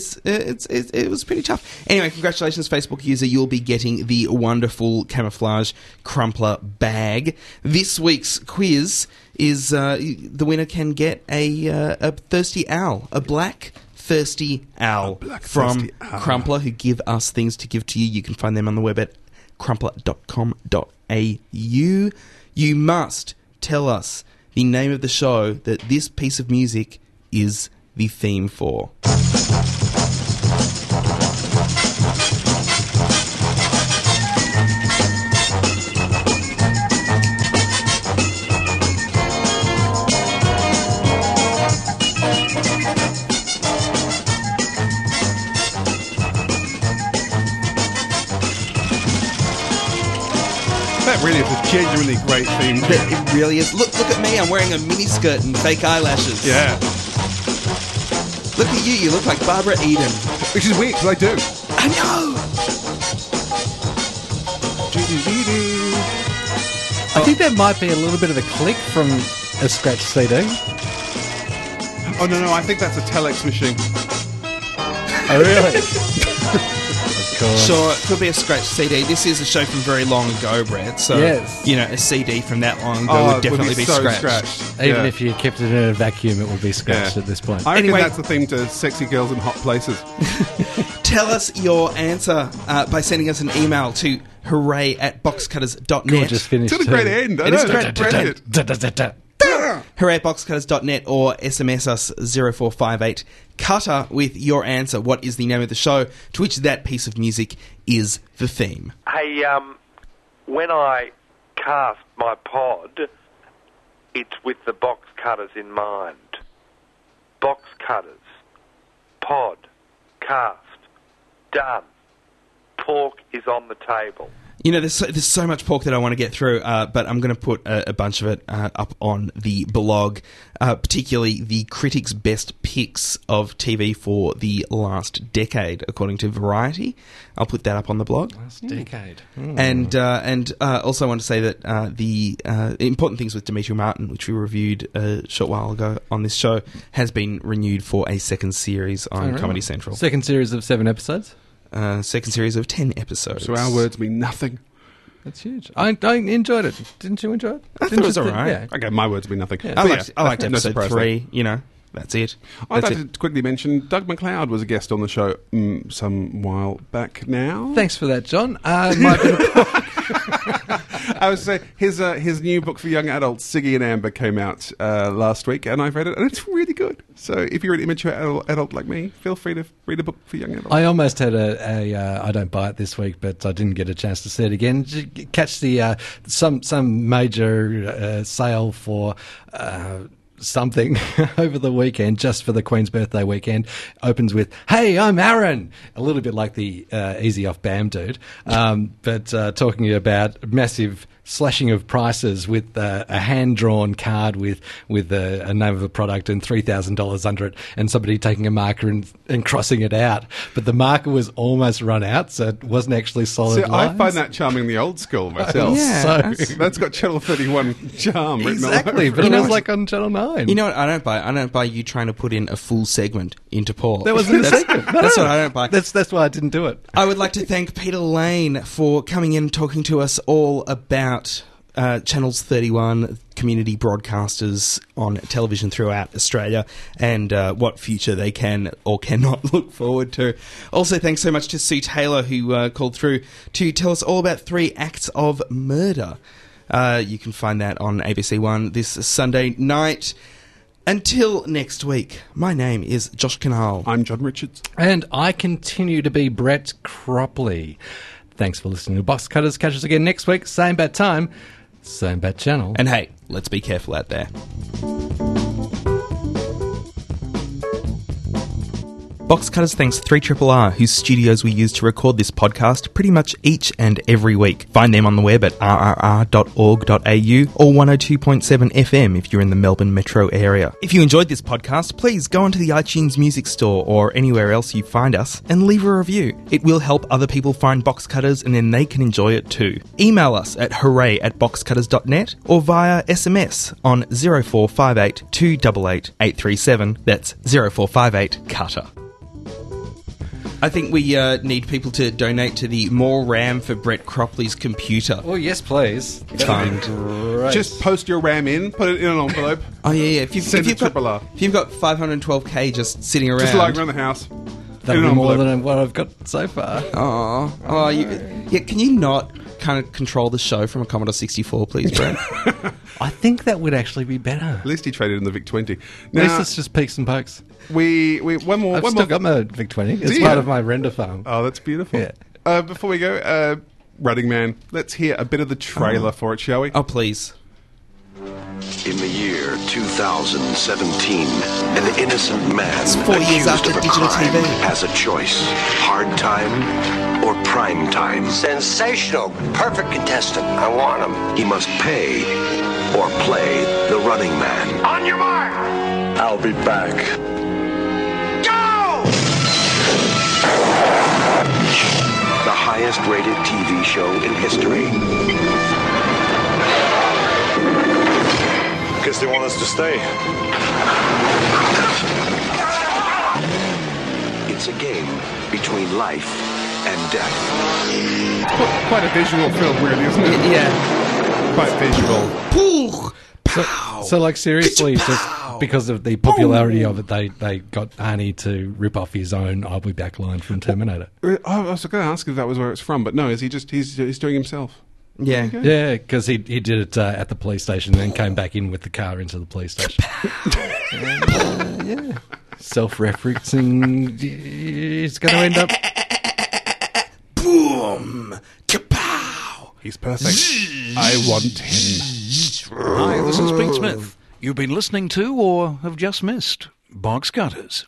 was pretty tough. Anyway, congratulations, Facebook user. You'll be getting the wonderful camouflage Crumpler bag. This week's quiz is the winner can get a thirsty owl, a black thirsty owl from Crumpler, who give us things to give to you. You can find them on the web at crumpler.com.au. You must tell us the name of the show that this piece of music is the theme for. Really, it's a genuinely great theme. It really is. Look at me. I'm wearing a miniskirt and fake eyelashes. Yeah. Look at you. You look like Barbara Eden. Which is weird, because I do. I know. I think there might be a little bit of a click from a scratch CD. Oh, no. I think that's a telex machine. Oh, really? Sure, it could be a scratch CD. This is a show from very long ago, Brett. So, yes. You know, a CD from that long ago would definitely be so scratched. Even if you kept it in a vacuum, it would be scratched at this point. I reckon that's the theme to Sexy Girls in Hot Places. Tell us your answer by sending us an email to hooray@boxcutters.net. Gorgeous finish, to the great end. I know. hooray@boxcutters.net or SMS us 0458 Cutter with your answer. What is the name of the show to which that piece of music is the theme? Hey, when I cast my pod, it's with the box cutters in mind. Box cutters, pod, cast, done. Pork is on the table. You know, there's so much pork that I want to get through, but I'm going to put a bunch of it up on the blog, particularly the critics' best picks of TV for the last decade, according to Variety. I'll put that up on the blog. Last decade. Mm. And also I want to say that the Important Things with Demetri Martin, which we reviewed a short while ago on this show, has been renewed for a second series on Comedy Central. Second series of 7 episodes? Second series of 10 episodes. So our words mean nothing. That's huge. I enjoyed it. Didn't you enjoy it? I thought it was all right. Yeah. Okay, my words mean nothing. Yeah. I liked episode 3. You know, that's it. I'd like to quickly mention Doug McLeod was a guest on the show some while back now. Thanks for that, John. I would say his new book for young adults, Siggy and Amber, came out last week, and I've read it, and it's really good. So if you're an immature adult like me, feel free to read a book for young adults. I almost had I don't buy it this week, but I didn't get a chance to see it again. Did you catch the some major sale for something over the weekend, just for the Queen's birthday weekend? Opens with, "Hey, I'm Aaron," a little bit like the Easy Off Bam dude, but talking about massive slashing of prices with a hand-drawn card with a name of a product and $3,000 under it, and somebody taking a marker and crossing it out. But the marker was almost run out, so it wasn't actually solid lines. I find that charming the old school myself. That's got Channel 31 charm. Exactly, but it was like on Channel 9. You know what I don't buy? I don't buy you trying to put in a full segment into Paul. That wasn't a segment. That's what I don't buy. That's why I didn't do it. I would like to thank Peter Lane for coming in and talking to us all about Channels 31 community broadcasters on television throughout Australia and what future they can or cannot look forward to. Also, thanks so much to Sue Taylor, who called through to tell us all about 3 acts of murder. You can find that on ABC One this Sunday night. Until next week, my name is Josh Cannell. I'm John Richards. And I continue to be Brett Cropley. Thanks for listening to Box Cutters. Catch us again next week. Same bat time, same bat channel. And hey, let's be careful out there. Boxcutters thanks 3RRR, whose studios we use to record this podcast pretty much each and every week. Find them on the web at rrr.org.au or 102.7 FM if you're in the Melbourne metro area. If you enjoyed this podcast, please go onto the iTunes Music Store or anywhere else you find us and leave a review. It will help other people find Boxcutters and then they can enjoy it too. Email us at hooray@boxcutters.net or via SMS on 0458 288 837. That's 0458 Cutter. I think we need people to donate to the More RAM for Brett Cropley's computer. Oh, yes, please. Great. Just post your RAM in, put it in an envelope. Oh, yeah, yeah. If you've got 512k just sitting around. Just lying around the house. That'll be more than what I've got so far. Oh, yeah, can you not kind of control the show from a Commodore 64, please, Brett? I think that would actually be better. At least he traded in the VIC-20. Now, at least it's just peaks and pokes. I've still got my VIC-20. It's part of my render farm. Oh, that's beautiful. Yeah. Before we go, Running Man, let's hear a bit of the trailer for it, shall we? Oh, please. In the year 2017, an innocent man accused of a crime has a choice: hard time or prime time. Sensational, perfect contestant. I want him. He must pay or play the Running Man. On your mark. I'll be back. Go! The highest-rated TV show in history. Guess they want us to stay. It's a game between life and death. It's quite a visual film, really, isn't it? Yeah. Quite visual. So like, seriously, just because of the popularity of it, they got Arnie to rip off his own "I'll be back" line from Terminator. I was going to ask if that was where it's from, but no, he's doing himself. Yeah, yeah, because he did it at the police station, and then came back in with the car into the police station. Yeah, self-referencing. It's going to end up boom, kapow. He's perfect. I want him. Hi, this is Pete Smith. You've been listening to, or have just missed, Boxcutters.